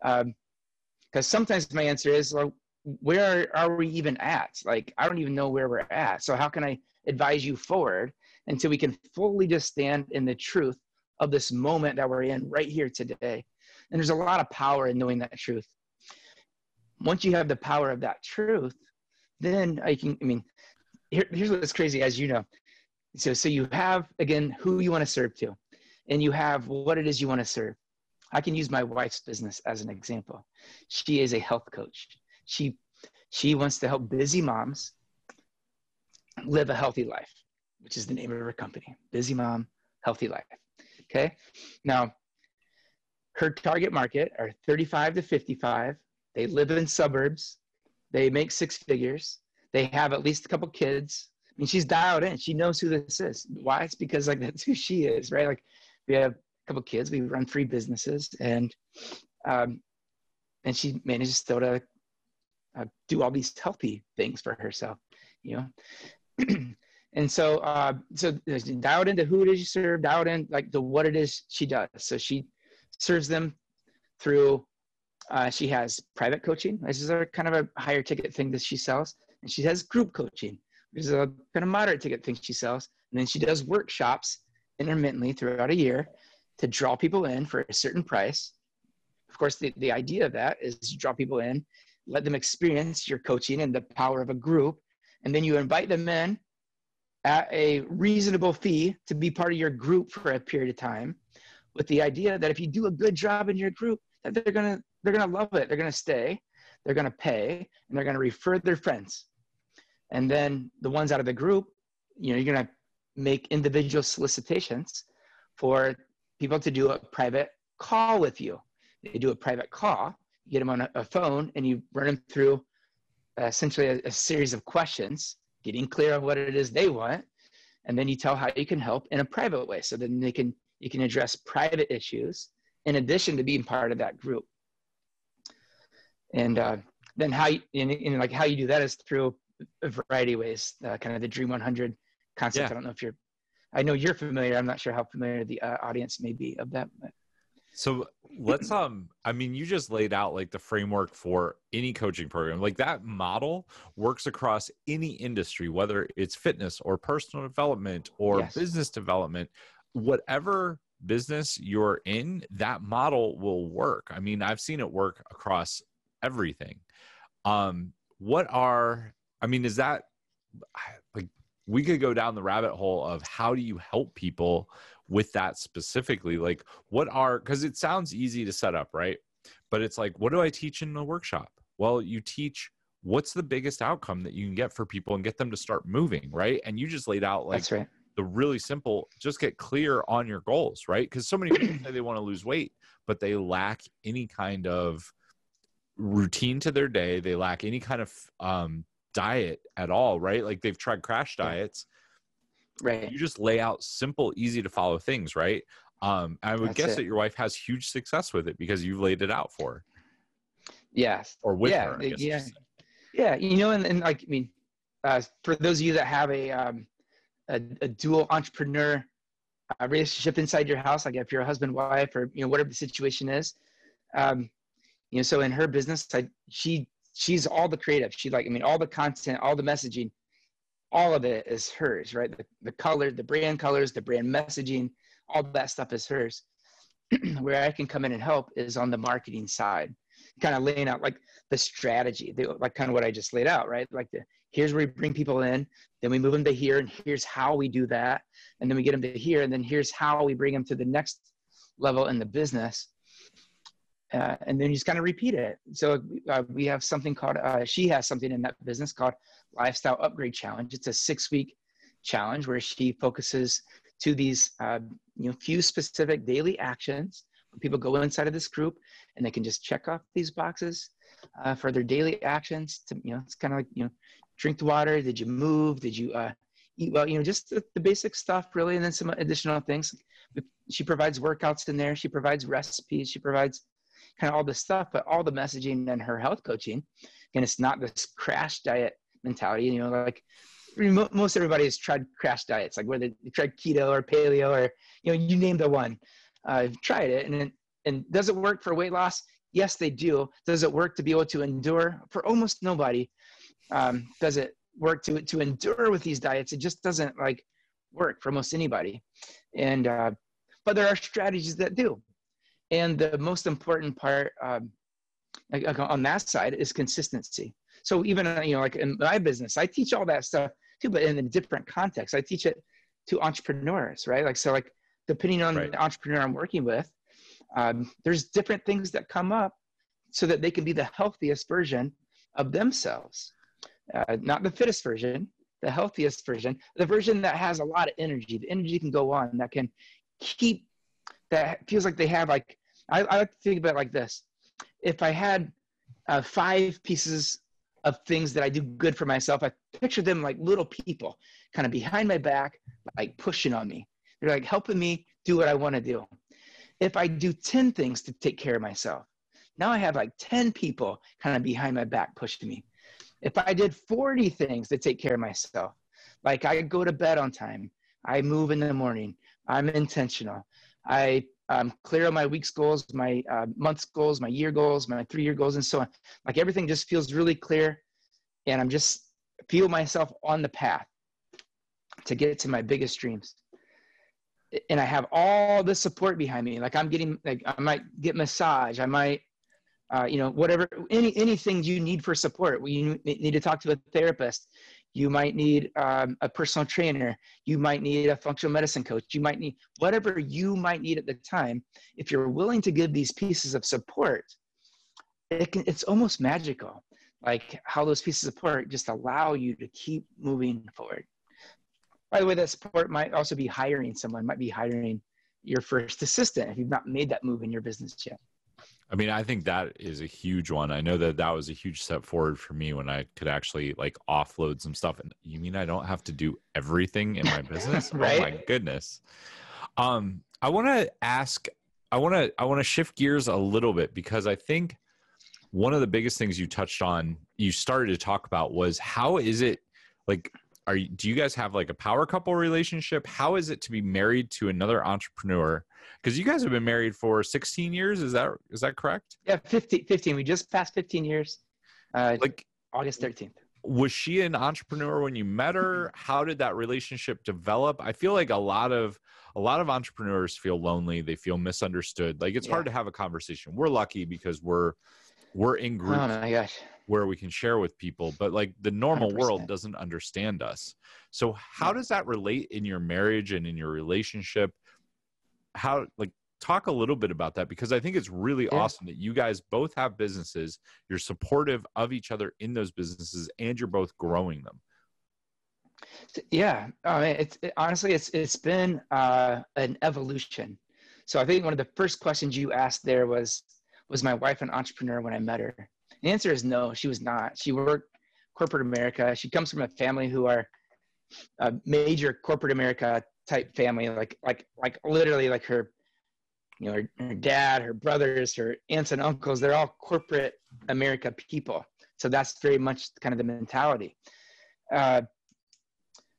because sometimes my answer is, well, where are we even at? Like, I don't even know where we're at. So how can I advise you forward until we can fully just stand in the truth of this moment that we're in right here today? And there's a lot of power in knowing that truth. Once you have the power of that truth, then here's what's crazy, as you know. So you have, again, who you want to serve to, and you have what it is you want to serve. I can use my wife's business as an example. She is a health coach. She wants to help busy moms live a healthy life, which is the name of her company, Busy Mom, Healthy Life. Okay. Now, her target market are 35 to 55. They live in suburbs. They make 6 figures. They have at least a couple kids. I mean, she's dialed in. She knows who this is. Why? It's because like that's who she is, right? Like we have a couple kids. We run 3 businesses, and she manages still to do all these healthy things for herself, And so dialed into who it is you serve, dialed in like the what it is she does. So she serves them through, she has private coaching. This is a kind of a higher ticket thing that she sells. And she has group coaching, which is a kind of moderate ticket thing she sells. And then she does workshops intermittently throughout a year to draw people in for a certain price. Of course, the idea of that is to draw people in, let them experience your coaching and the power of a group. And then you invite them in at a reasonable fee to be part of your group for a period of time, with the idea that if you do a good job in your group, that they're gonna love it. They're gonna stay, they're gonna pay, and they're gonna refer their friends. And then the ones out of the group, you're gonna make individual solicitations for people to do a private call with you. They do a private call, you get them on a phone, and you run them through essentially a series of questions, getting clear on what it is they want, and then you tell how you can help in a private way. So then you can address private issues in addition to being part of that group. And then how you do that is through a variety of ways, kind of the Dream 100 concept. Yeah. I don't know if I know you're familiar. I'm not sure how familiar the audience may be of that. But. So let's, you just laid out like the framework for any coaching program. Like that model works across any industry, whether it's fitness or personal development or yes. business development, whatever business you're in, that model will work. I mean, I've seen it work across everything. Is that like, we could go down the rabbit hole of how do you help people with that specifically? Like because it sounds easy to set up, right? But it's like, what do I teach in the workshop? Well, you teach what's the biggest outcome that you can get for people and get them to start moving, right? And you just laid out like right. the really simple, just get clear on your goals, right? Because so many people say they want to lose weight, but they lack any kind of routine to their day. They lack any kind of diet at all, right? Like they've tried crash diets, right? You just lay out simple, easy to follow things, right? I would guess that your wife has huge success with it because you've laid it out for her. Yes. Or with her. I guess yeah. For those of you that have a dual entrepreneur relationship inside your house, like if you're a husband, wife, or whatever the situation is, you know, so in her business, she's all the creative. She like, I mean, all the content, all the messaging, all of it is hers, right? The color, the brand colors, the brand messaging, all that stuff is hers. Where I can come in and help is on the marketing side, kind of laying out like the strategy, like kind of what I just laid out, right? Like here's where we bring people in, then we move them to here, and here's how we do that. And then we get them to here, and then here's how we bring them to the next level in the business. And then you just kind of repeat it. So we have something called, she has something in that business called Lifestyle Upgrade Challenge. It's a 6-week challenge where she focuses to these few specific daily actions. People go inside of this group and they can just check off these boxes for their daily actions to, it's kind of like, drink the water. Did you move? Did you eat well? Just the basic stuff really. And then some additional things. She provides workouts in there. She provides recipes. She provides kind of all this stuff, but all the messaging and her health coaching. And it's not this crash diet mentality, like most everybody has tried crash diets, like whether they tried keto or paleo or, you name the one. I've tried it, and does it work for weight loss? Yes, they do. Does it work to be able to endure? For almost nobody, does it work to endure with these diets? It just doesn't work for most anybody. And but there are strategies that do. And the most important part on that side is consistency. So even in my business, I teach all that stuff too, but in a different context. I teach it to entrepreneurs, right? Depending on the entrepreneur I'm working with, there's different things that come up so that they can be the healthiest version of themselves. Not the fittest version, the healthiest version, the version that has a lot of energy. The energy can go on, that can keep, that feels like they have I like to think about it like this. If I had 5 pieces of things that I do good for myself, I picture them like little people kind of behind my back, like pushing on me. They're like helping me do what I want to do. If I do 10 things to take care of myself, now I have 10 people kind of behind my back pushing me. If I did 40 things to take care of myself, like I go to bed on time, I move in the morning, I'm intentional, I clear on my week's goals, my month's goals, my year goals, my 3-year goals, and so on. Like everything just feels really clear, and I'm just feel myself on the path to get to my biggest dreams. And I have all the support behind me. Like I'm getting, I might get massage. I might, whatever, anything you need for support. You need to talk to a therapist. You might need a personal trainer. You might need a functional medicine coach. You might need whatever you might need at the time. If you're willing to give these pieces of support, it's almost magical. Like how those pieces of support just allow you to keep moving forward. By the way, that support might also be hiring someone, might be hiring your first assistant if you've not made that move in your business yet. I mean, I think that is a huge one. I know that was a huge step forward for me when I could actually offload some stuff. And you mean I don't have to do everything in my business? Right? Oh my goodness. I want to shift gears a little bit because I think one of the biggest things you touched on, you started to talk about was how is it do you guys have a power couple relationship? How is it to be married to another entrepreneur? Because you guys have been married for 16 years. Is that correct? Yeah, 15. We just passed 15 years, August 13th. Was she an entrepreneur when you met her? How did that relationship develop? I feel like a lot of entrepreneurs feel lonely. They feel misunderstood. It's hard to have a conversation. We're lucky because we're in groups. Oh my gosh. Where we can share with people, but the normal 100%. World doesn't understand us. So how does that relate in your marriage and in your relationship? How, talk a little bit about that, because I think it's really awesome that you guys both have businesses, you're supportive of each other in those businesses, and you're both growing them. Yeah. Honestly, it's been an evolution. So I think one of the first questions you asked there was my wife an entrepreneur when I met her? The answer is no, she was not. She worked corporate America. She comes from a family who are a major corporate America type family, literally her, her dad, her brothers, her aunts and uncles, they're all corporate America people. So that's very much kind of the mentality.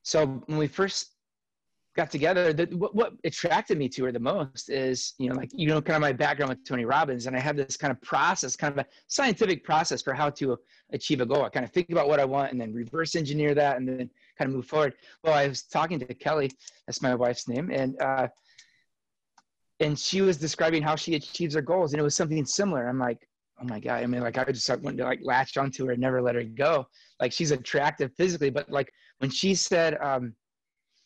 So when we first got together, what attracted me to her the most is, kind of my background with Tony Robbins. And I have this kind of process, kind of a scientific process for how to achieve a goal. I kind of think about what I want and then reverse engineer that and then kind of move forward. Well, I was talking to Kelly, that's my wife's name. And she was describing how she achieves her goals. And it was something similar. I'm like, oh my God. I mean, like I just wanted to like latch onto her and never let her go. Like she's attractive physically, but like when she said,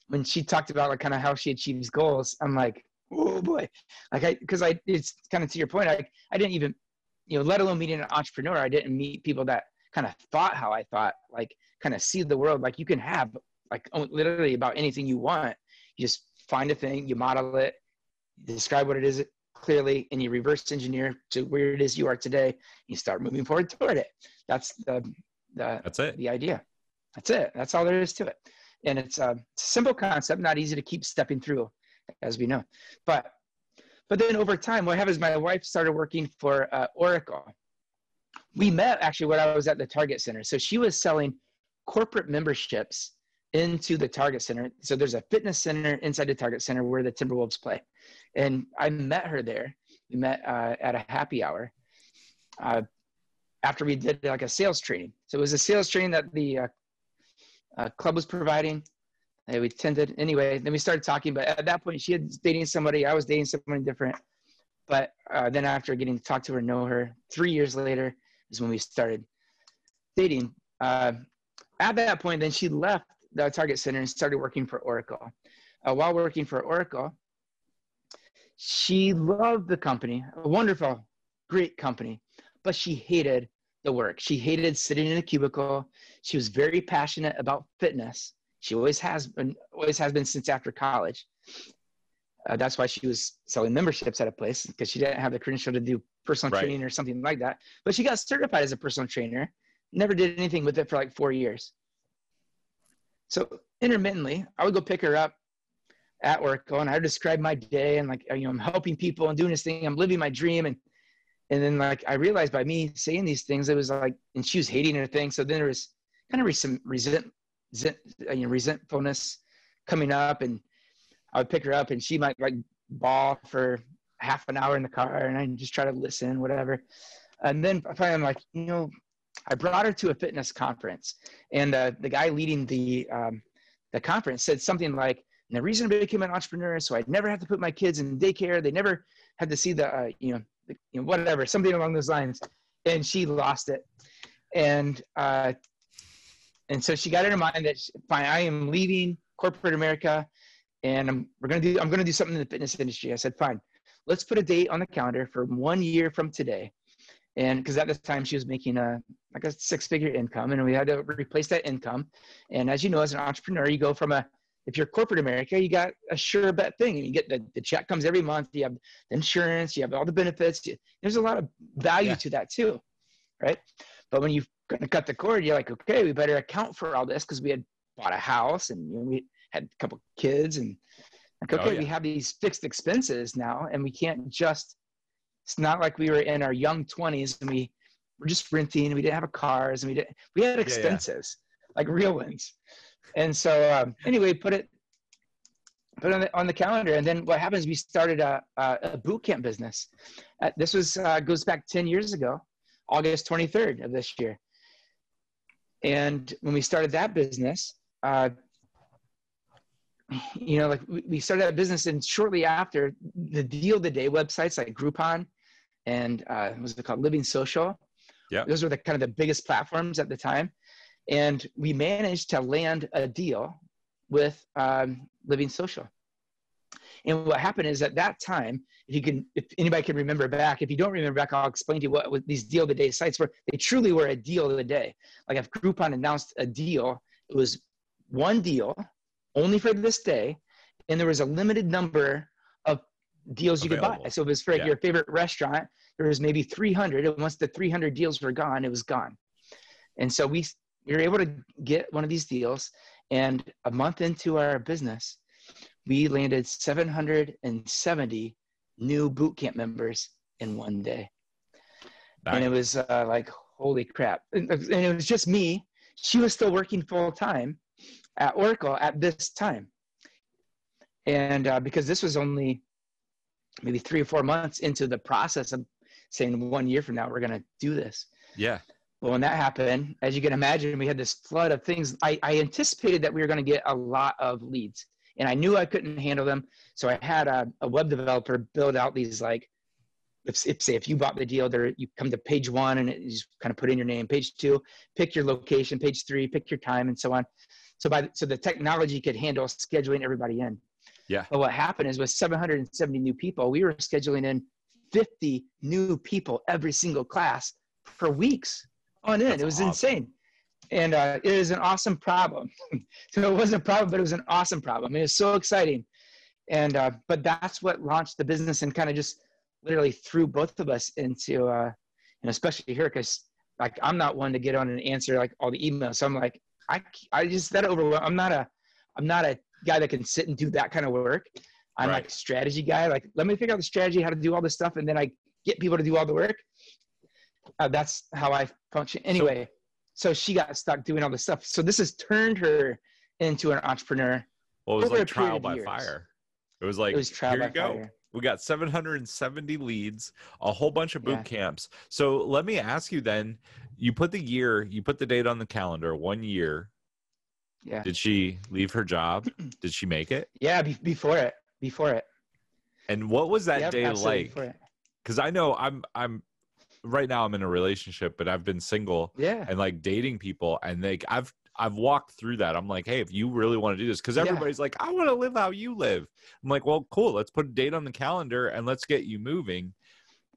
when she talked about like kind of how she achieves goals, I'm like, oh boy. Like it's kind of to your point. I didn't even, let alone meeting an entrepreneur. I didn't meet people that kind of thought how I thought, like kind of see the world. Like you can have like literally about anything you want. You just find a thing, you model it, describe what it is clearly, and you reverse engineer to where it is you are today. You start moving forward toward it. That's the idea. That's it. That's all there is to it. And it's a simple concept, not easy to keep stepping through, as we know. But then over time, what happened is my wife started working for Oracle. We met actually when I was at the Target Center. So she was selling corporate memberships into the Target Center. So there's a fitness center inside the Target Center where the Timberwolves play. And I met her there. We met at a happy hour after we did like a sales training. So it was a sales training that the club was providing. We attended anyway. Then we started talking, but at that point she was dating somebody. I was dating someone different. But then after getting to talk to her, know her, 3 years later is when we started dating. At that point, then she left the Target Center and started working for Oracle. While working for Oracle, she loved the company, a wonderful, great company, but she hated the work. She hated sitting in a cubicle. She was very passionate about fitness. She always has been since after college. That's why she was selling memberships at a place, because she didn't have the credential to do personal training or something like that. But she got certified as a personal trainer, never did anything with it for like 4 years. So intermittently, I would go pick her up at Oracle, and I would describe my day, and like, I'm helping people and doing this thing. I'm living my dream. And then like, I realized by me saying these things, it was like, and she was hating her thing. So then there was kind of some resentfulness coming up, and I would pick her up and she might like bawl for half an hour in the car, and I just try to listen, whatever. And then finally I'm like, I brought her to a fitness conference, and the guy leading the conference said something like, and the reason I became an entrepreneur is so I'd never have to put my kids in daycare. They never had to see whatever, something along those lines. And she lost it. And so she got in her mind that fine, I am leaving corporate America, and I'm going to do something in the fitness industry. I said, fine, let's put a date on the calendar for 1 year from today. And because at this time she was making a six-figure income, and we had to replace that income. And as you know, as an entrepreneur, you go from if you're corporate America, you got a sure bet thing. You get the check comes every month. You have the insurance. You have all the benefits. There's a lot of value to that too, right? But when you kind of cut the cord, you're like, okay, we better account for all this, because we had bought a house and we had a couple kids, and like, okay, we have these fixed expenses now, and we can't just. It's not like we were in our young 20s and we were just renting and we didn't have a cars, and we had expenses like real ones. And so anyway, put it on the calendar. And then what happens, we started a boot camp business. This was goes back 10 years ago, August 23rd of this year. And when we started that business, we started that business, and shortly after, the deal of the day websites like Groupon and was it called Living Social? Yeah, those were the kind of the biggest platforms at the time, and we managed to land a deal with Living Social. And what happened is at that time, if anybody can remember back, if you don't remember back, I'll explain to you what these deal of the day sites were. They truly were a deal of the day. Like if Groupon announced a deal, it was one deal. Only for this day, and there was a limited number of deals available. You could buy. So it was for your favorite restaurant, there was maybe 300, and once the 300 deals were gone, it was gone. And so we were able to get one of these deals, and a month into our business, we landed 770 new bootcamp members in one day. Nice. And it was like, holy crap. And it was just me. She was still working full-time at Oracle at this time. And because this was only maybe 3 or 4 months into the process of saying 1 year from now, we're going to do this. Yeah. But when that happened, as you can imagine, we had this flood of things. I anticipated that we were going to get a lot of leads, and I knew I couldn't handle them. So I had a web developer build out these, like, if you bought the deal, there you come to page one and you just kind of put in your name, page two, pick your location, page three, pick your time, and so on. So the technology could handle scheduling everybody in. Yeah. But what happened is with 770 new people, we were scheduling in 50 new people every single class for weeks on end. It was awesome. Insane. And it is an awesome problem. So it wasn't a problem, but it was an awesome problem. It was so exciting. And but that's what launched the business and kind of just literally threw both of us into, and especially here, because like I'm not one to get on and answer like all the emails. So I'm like, I just that overwhelmed. I'm not a guy that can sit and do that kind of work. I'm like a strategy guy. Like, let me figure out the strategy, how to do all this stuff, and then I get people to do all the work. That's how I function. Anyway, so she got stuck doing all this stuff. So this has turned her into an entrepreneur. Well, it was like trial by fire. It was like, here you go. We got 770 leads, a whole bunch of boot camps. So let me ask you then, you put the date on the calendar, 1 year. Yeah. Did she leave her job? Did she make it? Yeah, before it. And what was that day like? Because I know I'm right now I'm in a relationship, but I've been single and like dating people, and like I've walked through that. I'm like, hey, if you really want to do this, because everybody's like, I want to live how you live. I'm like, well, cool. Let's put a date on the calendar and let's get you moving.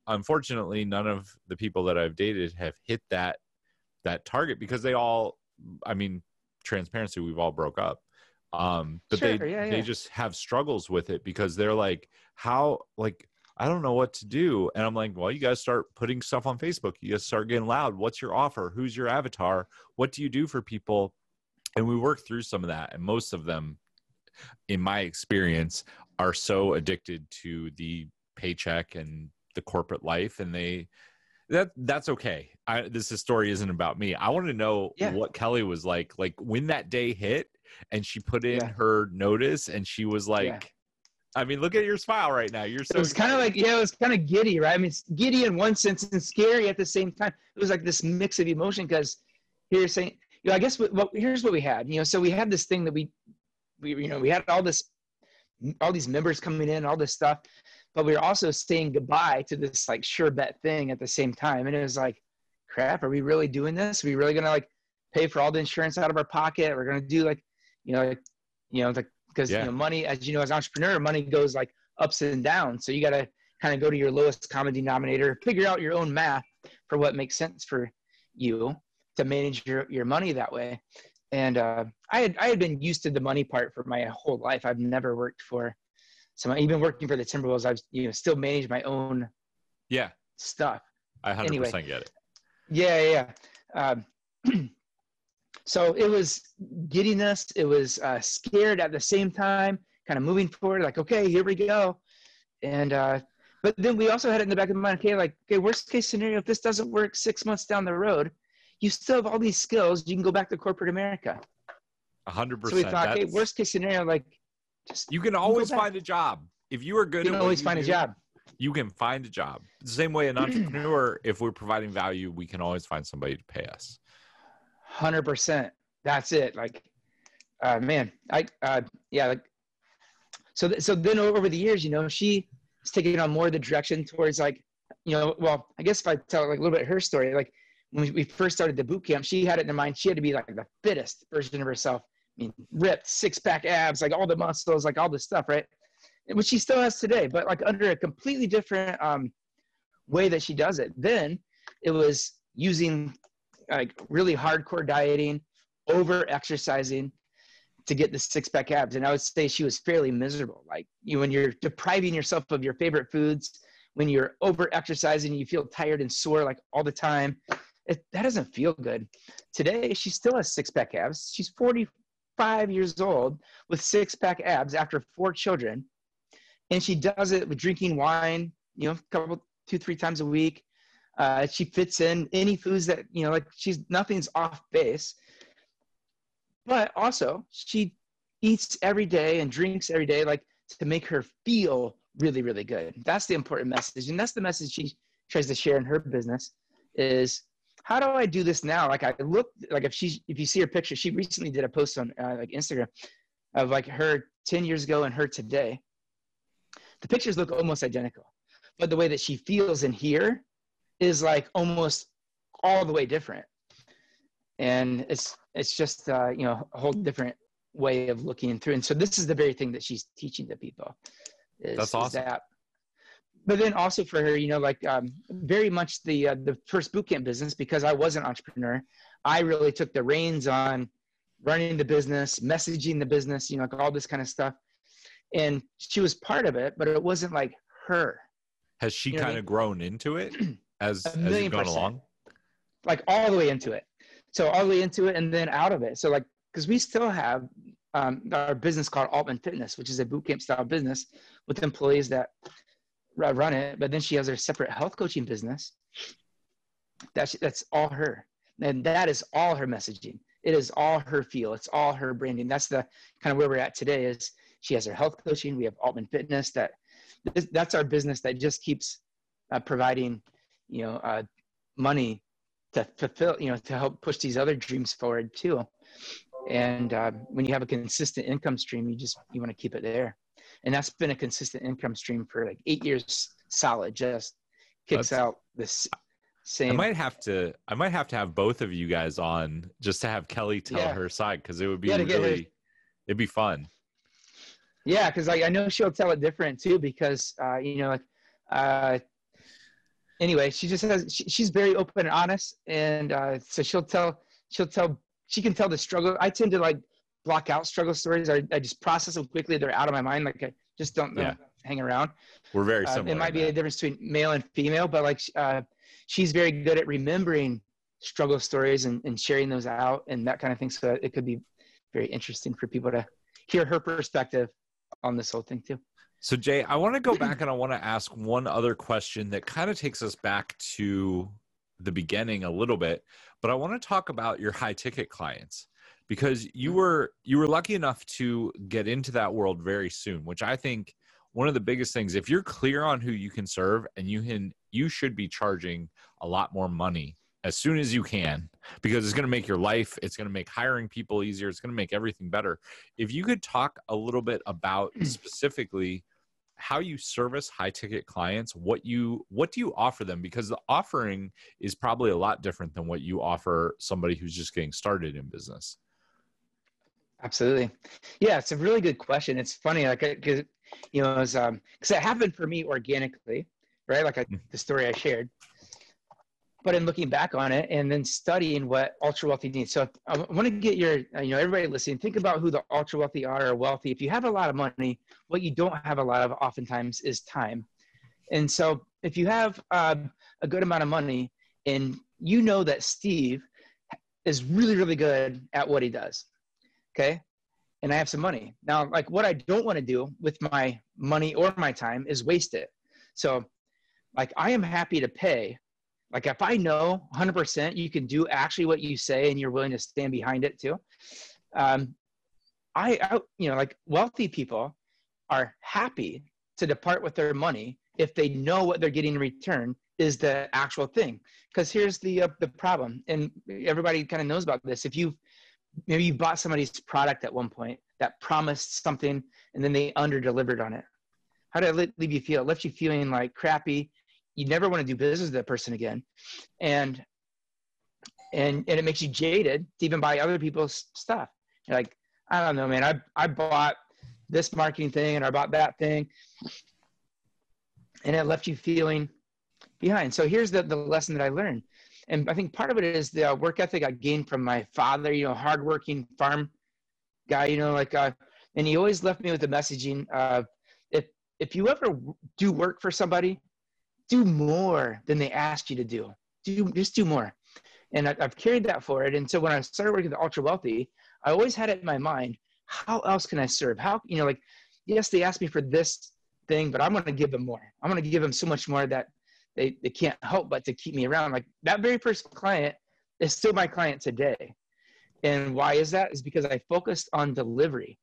Unfortunately, none of the people that I've dated have hit that target because they all, I mean, transparency, we've all broke up. But they just have struggles with it because they're like, how, like, I don't know what to do. And I'm like, well, you guys start putting stuff on Facebook. You guys start getting loud. What's your offer? Who's your avatar? What do you do for people? And we work through some of that. And most of them, in my experience, are so addicted to the paycheck and the corporate life. And that's okay. This story isn't about me. I want to know what Kelly was like when that day hit and she put in her notice and she was like, I mean, look at your smile right now. You're so. It was kind of like, it was kind of giddy, right? I mean, it's giddy in one sense and scary at the same time. It was like this mix of emotion because you're saying, you know, I guess here's what we had. You know, so we had this thing that we had all these members coming in, all this stuff, but we were also saying goodbye to this like sure bet thing at the same time. And it was like, crap, are we really doing this? Are we really going to like pay for all the insurance out of our pocket? We're going to do like, because money, as you know, as an entrepreneur, money goes like ups and downs. So you got to kind of go to your lowest common denominator, figure out your own math for what makes sense for you to manage your money that way. And I had been used to the money part for my whole life. I've never worked for someone. Even working for the Timberwolves, I've still managed my own stuff. I 100% get it. So it was giddiness. It was scared at the same time, kind of moving forward, like, okay, here we go. And but then we also had it in the back of my mind, okay, like, okay, worst case scenario, if this doesn't work 6 months down the road, you still have all these skills. You can go back to corporate America. 100%. So we thought, okay, worst case scenario, like, just you can always find a job. If you are good, you can always find a job. You can find a job. The same way an entrepreneur, if we're providing value, we can always find somebody to pay us. 100%. That's it. Like, So then over the years, she's taking on more of the direction towards like, well, I guess if I tell like a little bit her story, like when we first started the boot camp, she had it in mind. She had to be like the fittest version of herself. I mean, ripped, six-pack abs, like all the muscles, like all this stuff, right? Which she still has today, but like under a completely different way that she does it. Then it was using like really hardcore dieting, over exercising to get the six-pack abs. And I would say she was fairly miserable. Like when you're depriving yourself of your favorite foods, when you're over exercising, you feel tired and sore like all the time. That doesn't feel good. Today, she still has six-pack abs. She's 45 years old with six-pack abs after 4 children. And she does it with drinking wine, a couple, 2-3 times a week. She fits in any foods that, like nothing's off base, but also she eats every day and drinks every day. Like to make her feel really, really good. That's the important message. And that's the message she tries to share in her business is, how do I do this now? Like I look, like if you see her picture, she recently did a post on like Instagram of like her 10 years ago and her today. The pictures look almost identical, but the way that she feels in here is like almost all the way different. And it's just, you know, a whole different way of looking through. And so this is the very thing that she's teaching to people. That's awesome. But then also for her, you know, like very much the first bootcamp business, because I was an entrepreneur, I really took the reins on running the business, messaging the business, you know, like all this kind of stuff. And she was part of it, but it wasn't like her. Has she kind of grown into it as you've gone along? Like all the way into it. So all the way into it and then out of it. So like, because we still have our business called Altman Fitness, which is a bootcamp style business with employees that run it. But then she has her separate health coaching business. That's all her. And that is all her messaging. It is all her feel. It's all her branding. That's the kind of where we're at today is she has her health coaching. We have Altman Fitness. That's our business that just keeps providing, you know, money to fulfill, you know, to help push these other dreams forward too. And when you have a consistent income stream, you want to keep it there. And that's been a consistent income stream for like 8 years solid, just kicks out this same. I might have to have both of you guys on just to have Kelly tell her side. Cause it would be it'd be fun. Yeah. Cause like, I know she'll tell it different too, because you know, like, anyway, she just has, she's very open and honest. And so she can tell the struggle. I tend to like block out struggle stories. I just process them quickly. They're out of my mind. Like I just don't hang around. We're very similar. It might be a difference between male and female, but like she's very good at remembering struggle stories and sharing those out and that kind of thing. So it could be very interesting for people to hear her perspective on this whole thing too. So Jay, I want to go back and I want to ask one other question that kind of takes us back to the beginning a little bit, but I want to talk about your high ticket clients, because you were lucky enough to get into that world very soon, which I think one of the biggest things, if you're clear on who you can serve and you should be charging a lot more money as soon as you can, because it's going to make your life, it's going to make hiring people easier. It's going to make everything better. If you could talk a little bit about specifically how you service high ticket clients, what do you offer them? Because the offering is probably a lot different than what you offer somebody who's just getting started in business. Absolutely. Yeah. It's a really good question. It's funny. Like, cause you know, it's, cause it happened for me organically, right? Like the story I shared, but in looking back on it and then studying what ultra wealthy needs. So I want to get your, you know, everybody listening, think about who the ultra wealthy are or wealthy. If you have a lot of money, what you don't have a lot of oftentimes is time. And so if you have a good amount of money and you know that Steve is really, really good at what he does. Okay. And I have some money now, like what I don't want to do with my money or my time is waste it. So like, I am happy to pay. Like if I know 100% you can do actually what you say and you're willing to stand behind it too. I you know, like wealthy people are happy to depart with their money if they know what they're getting in return is the actual thing. Because here's the problem, and everybody kind of knows about this. If you bought somebody's product at one point that promised something and then they under-delivered on it. How did it leave you feel? It left you feeling like crappy. You never want to do business with that person again. And it makes you jaded to even buy other people's stuff. You're like, I don't know, man, I bought this marketing thing and I bought that thing. And it left you feeling behind. So here's the lesson that I learned. And I think part of it is the work ethic I gained from my father, you know, hardworking farm guy, you know, like, and he always left me with the messaging of if you ever do work for somebody, do more than they asked you to do. Just do more. And I've carried that forward. And so when I started working with the ultra wealthy, I always had it in my mind, how else can I serve? How, you know, like, yes, they asked me for this thing, but I'm going to give them more. I'm going to give them so much more that they can't help but to keep me around. Like that very first client is still my client today. And why is that? Is because I focused on delivery.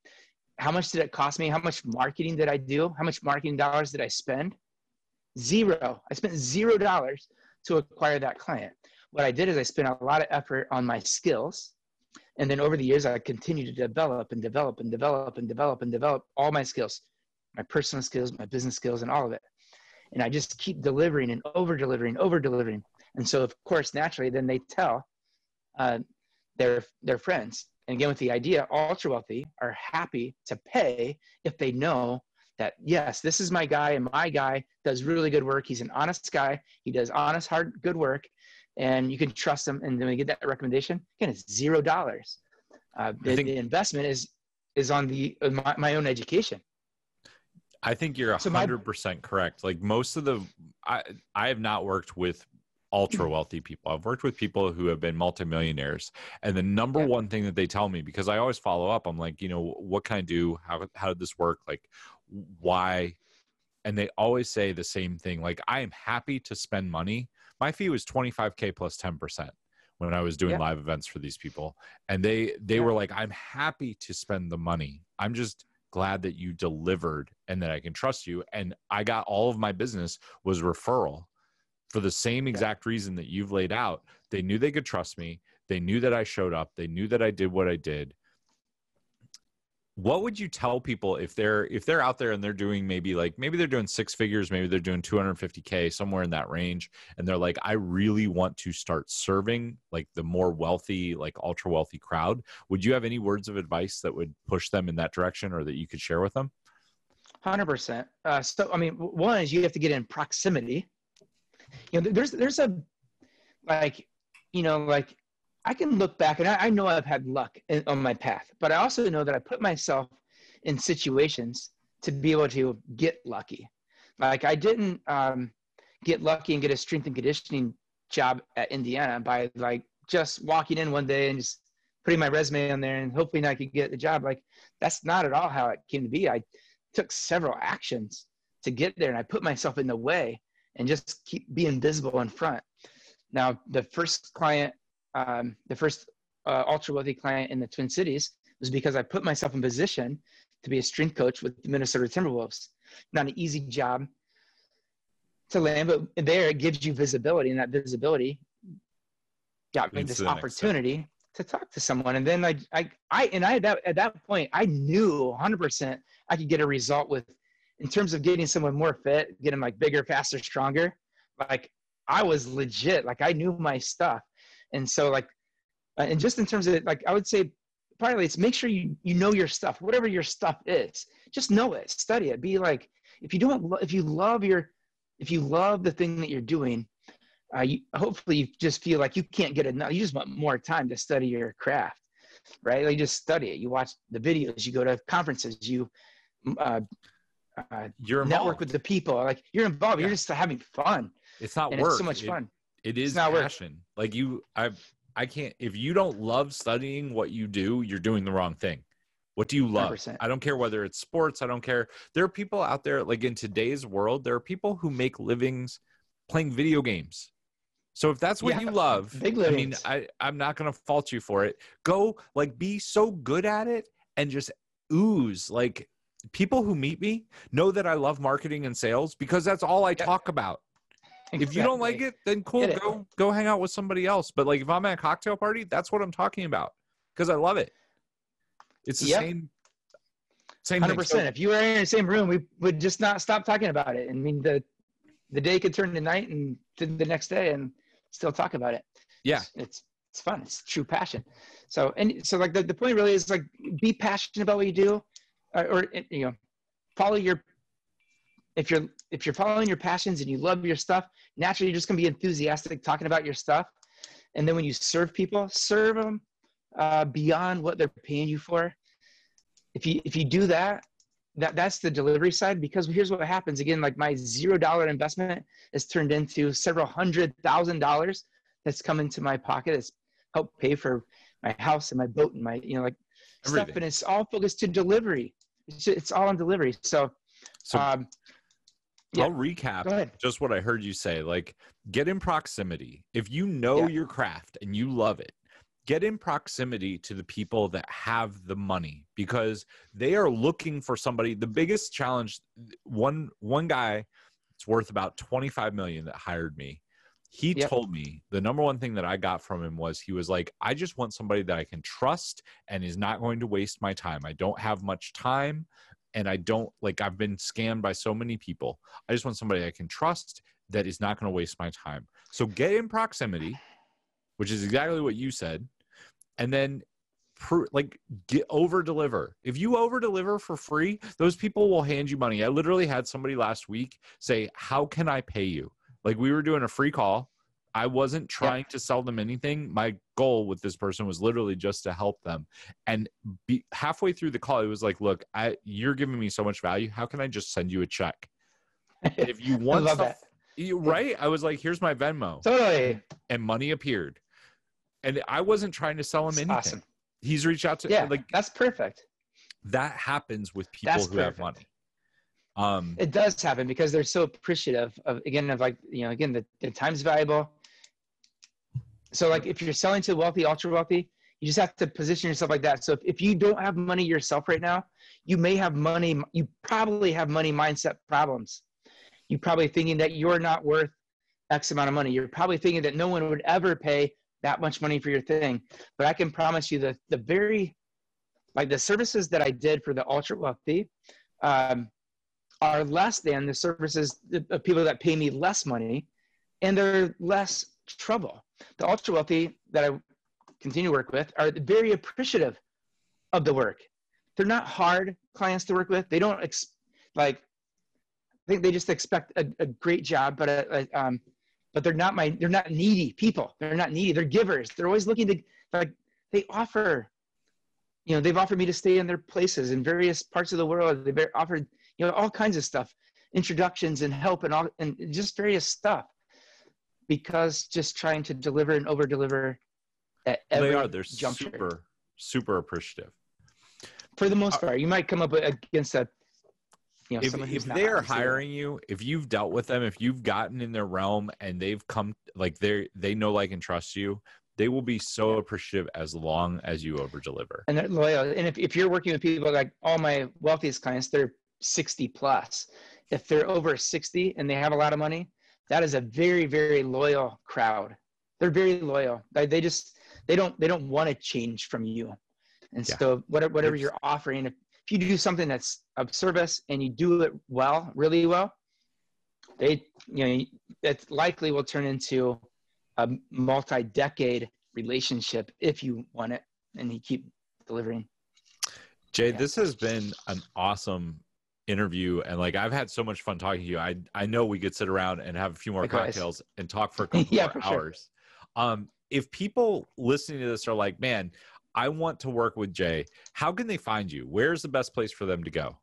how much did it cost me? How much marketing did I do? How much marketing dollars did I spend? Zero. I spent $0 to acquire that client. What I did is I spent a lot of effort on my skills. And then over the years, I continued to develop all my skills, my personal skills, my business skills, and all of it. And I just keep delivering and over delivering. And so, of course, naturally, then they tell their friends. And again, with the idea, ultra wealthy are happy to pay if they know that, yes, this is my guy, and my guy does really good work. He's an honest guy. He does honest, hard, good work. And you can trust them. And then we get that recommendation. Again, it's $0. The investment is on my own education. I think you're 100% correct. Like most of I have not worked with ultra wealthy people. I've worked with people who have been multimillionaires. And the number one thing that they tell me, because I always follow up, I'm like, what can I do? How did this work? Like, why? And they always say the same thing. Like, I am happy to spend money. My fee was $25K plus 10% when I was doing live events for these people. And they were like, I'm happy to spend the money. I'm just glad that you delivered and that I can trust you. And I got all of my business was referral for the same exact reason that you've laid out. They knew they could trust me. They knew that I showed up. They knew that I did what I did. What would you tell people if they're out there and they're doing maybe they're doing six figures, maybe they're doing 250K, somewhere in that range. And they're like, I really want to start serving like the more wealthy, like ultra wealthy crowd. Would you have any words of advice that would push them in that direction or that you could share with them? 100%. So, I mean, one is you have to get in proximity. There's a, I can look back and I know I've had luck on my path, but I also know that I put myself in situations to be able to get lucky. Like I didn't get lucky and get a strength and conditioning job at Indiana by just walking in one day and just putting my resume on there and hoping I could get the job. Like that's not at all how it came to be. I took several actions to get there and I put myself in the way and just keep being visible in front. Now, the first ultra wealthy client in the Twin Cities was because I put myself in position to be a strength coach with the Minnesota Timberwolves. Not an easy job to land, but there it gives you visibility, and that visibility got me this opportunity to talk to someone. And then at that point, I knew 100% I could get a result with, in terms of getting someone more fit, getting bigger, faster, stronger. I was legit, I knew my stuff. And so and just in terms of I would say partly it's make sure you know your stuff, whatever your stuff is, just know it, study it, be if you love the thing that you're doing, hopefully you just feel like you can't get enough. You just want more time to study your craft, right? You just study it. You watch the videos, you go to conferences, you, you're network with the people, you're involved, you're just having fun. It's not work. It's so much fun. It is passion. I can't, if you don't love studying what you do, you're doing the wrong thing. What do you love? 100%. I don't care whether it's sports. I don't care. There are people out there, in today's world, there are people who make livings playing video games. So if that's what you love, I'm not going to fault you for it. Go be so good at it and just ooze. People who meet me know that I love marketing and sales because that's all I talk about. Exactly. If you don't like it, then cool, go hang out with somebody else. But if I'm at a cocktail party, that's what I'm talking about because I love it. It's the same 100%. Thing. If you were in the same room, we would just not stop talking about it. I mean, the day could turn to night and to the next day and still talk about it. Yeah. It's fun. It's true passion. So, the point really is be passionate about what you do or follow your, if you're following your passions and you love your stuff, naturally you're just going to be enthusiastic talking about your stuff. And then when you serve people, serve them beyond what they're paying you for. If you do that's the delivery side, because here's what happens. Again, my $0 investment is turned into several $100,000 that's come into my pocket. It's helped pay for my house and my boat and my, everything. Stuff. And it's all focused to delivery. It's all on delivery. So I'll recap just what I heard you say. Get in proximity. If you know your craft and you love it, Get in proximity to the people that have the money, because they are looking for somebody. The biggest challenge, one guy, it's worth about $25 million that hired me. He told me the number one thing that I got from him was, he was like, I just want somebody that I can trust and is not going to waste my time. I don't have much time, and I don't, like, I've been scammed by so many people. I just want somebody I can trust that is not going to waste my time. So get in proximity, which is exactly what you said. And then over deliver. If you over deliver for free, those people will hand you money. I literally had somebody last week say, how can I pay you? Like, we were doing a free call. I wasn't trying to sell them anything. My goal with this person was literally just to help them. And halfway through the call, it was like, look, you're giving me so much value. How can I just send you a check? If you want right? I was like, here's my Venmo. Totally. And money appeared. And I wasn't trying to sell him anything. Awesome. He's reached out to that's perfect. That happens with people who have money. It does happen because they're so appreciative of the time's valuable. So like, if you're selling to wealthy, ultra wealthy, you just have to position yourself like that. So if you don't have money yourself right now, you may have money. You probably have money mindset problems. You're probably thinking that you're not worth X amount of money. You're probably thinking that no one would ever pay that much money for your thing. But I can promise you that the services that I did for the ultra wealthy are less than the services of people that pay me less money, and they're less trouble. The ultra wealthy that I continue to work with are very appreciative of the work. They're not hard clients to work with. They don't I think they just expect a great job, but they're not needy people. They're not needy. They're givers. They're always looking to, they offer, they've offered me to stay in their places in various parts of the world. They've offered, all kinds of stuff, introductions and help and just various stuff, because just trying to deliver and over deliver at every juncture. They're super, super appreciative. For the most part, you might come up against that. If they are hiring you, if you've dealt with them, if you've gotten in their realm and they've come, they know, like, and trust you, they will be so appreciative as long as you over deliver. And they're loyal. And if you're working with people, like all my wealthiest clients, they're 60 plus. If they're over 60 and they have a lot of money, that is a very, very loyal crowd. They're very loyal. They don't want to change from you. And so whatever you're offering, if you do something that's of service and you do it well, really well, it likely will turn into a multi-decade relationship if you want it and you keep delivering. Jay, this has been an awesome interview, and I've had so much fun talking to you. I know we could sit around and have a few more cocktails and talk for a couple more hours. Sure. If people listening to this are like, man, I want to work with Jay, how can they find you? Where's the best place for them to go?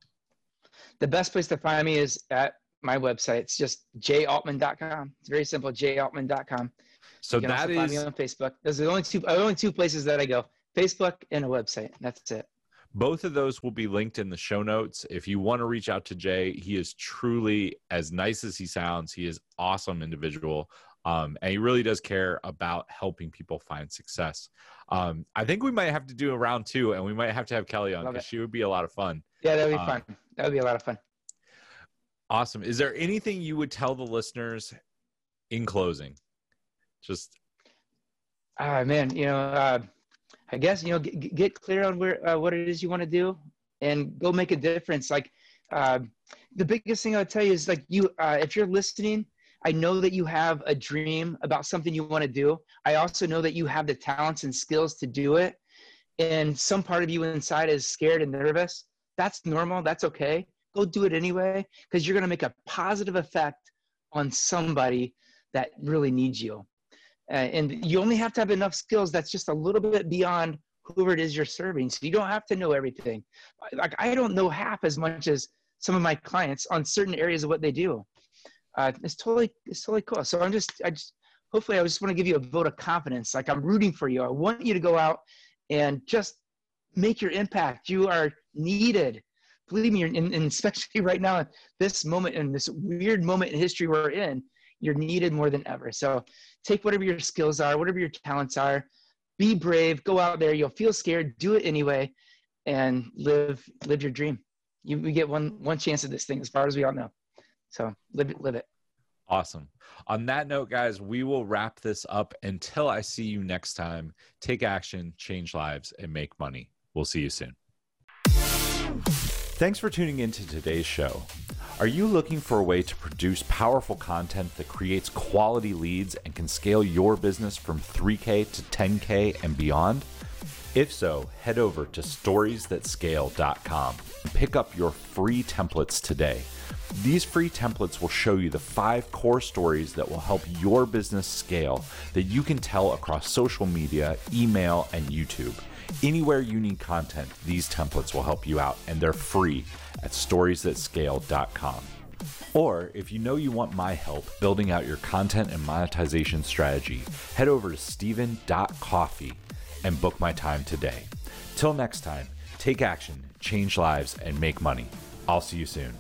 The best place to find me is at my website. It's just jayaltman.com. It's very simple, jayaltman.com. So that is, find me on Facebook. Those are the only two places that I go, Facebook and a website. That's it. Both of those will be linked in the show notes. If you want to reach out to Jay, he is truly, as nice as he sounds, he is an awesome individual. And he really does care about helping people find success. I think we might have to do a round two, and we might have to have Kelly on, because she would be a lot of fun. Yeah, that'd be fun. That would be a lot of fun. Awesome. Is there anything you would tell the listeners in closing? I guess, get clear on where what it is you want to do, and go make a difference. The biggest thing I would tell you is, if you're listening, I know that you have a dream about something you want to do. I also know that you have the talents and skills to do it. And some part of you inside is scared and nervous. That's normal. That's okay. Go do it anyway, because you're going to make a positive effect on somebody that really needs you. And you only have to have enough skills that's just a little bit beyond whoever it is you're serving. So you don't have to know everything. I don't know half as much as some of my clients on certain areas of what they do. It's totally cool. So hopefully I just want to give you a vote of confidence. I'm rooting for you. I want you to go out and just make your impact. You are needed. Believe me, and especially right now at this moment, in this weird moment in history we're in, you're needed more than ever. So take whatever your skills are, whatever your talents are, Be brave, go out there. You'll feel scared, do it anyway, and live your dream. We get one chance at this thing, as far as we all know. So live it. Awesome. On that note, guys, we will wrap this up. Until I see you next time, take action, change lives, and make money. We'll see you soon. Thanks for tuning in to today's show. Are you looking for a way to produce powerful content that creates quality leads and can scale your business from 3K to 10K and beyond? If so, head over to storiesthatscale.com and pick up your free templates today. These free templates will show you the 5 core stories that will help your business scale that you can tell across social media, email, and YouTube. Anywhere you need content, these templates will help you out, and they're free at storiesthatscale.com. Or if you know you want my help building out your content and monetization strategy, head over to steven.coffee and book my time today. Till next time, take action, change lives, and make money. I'll see you soon.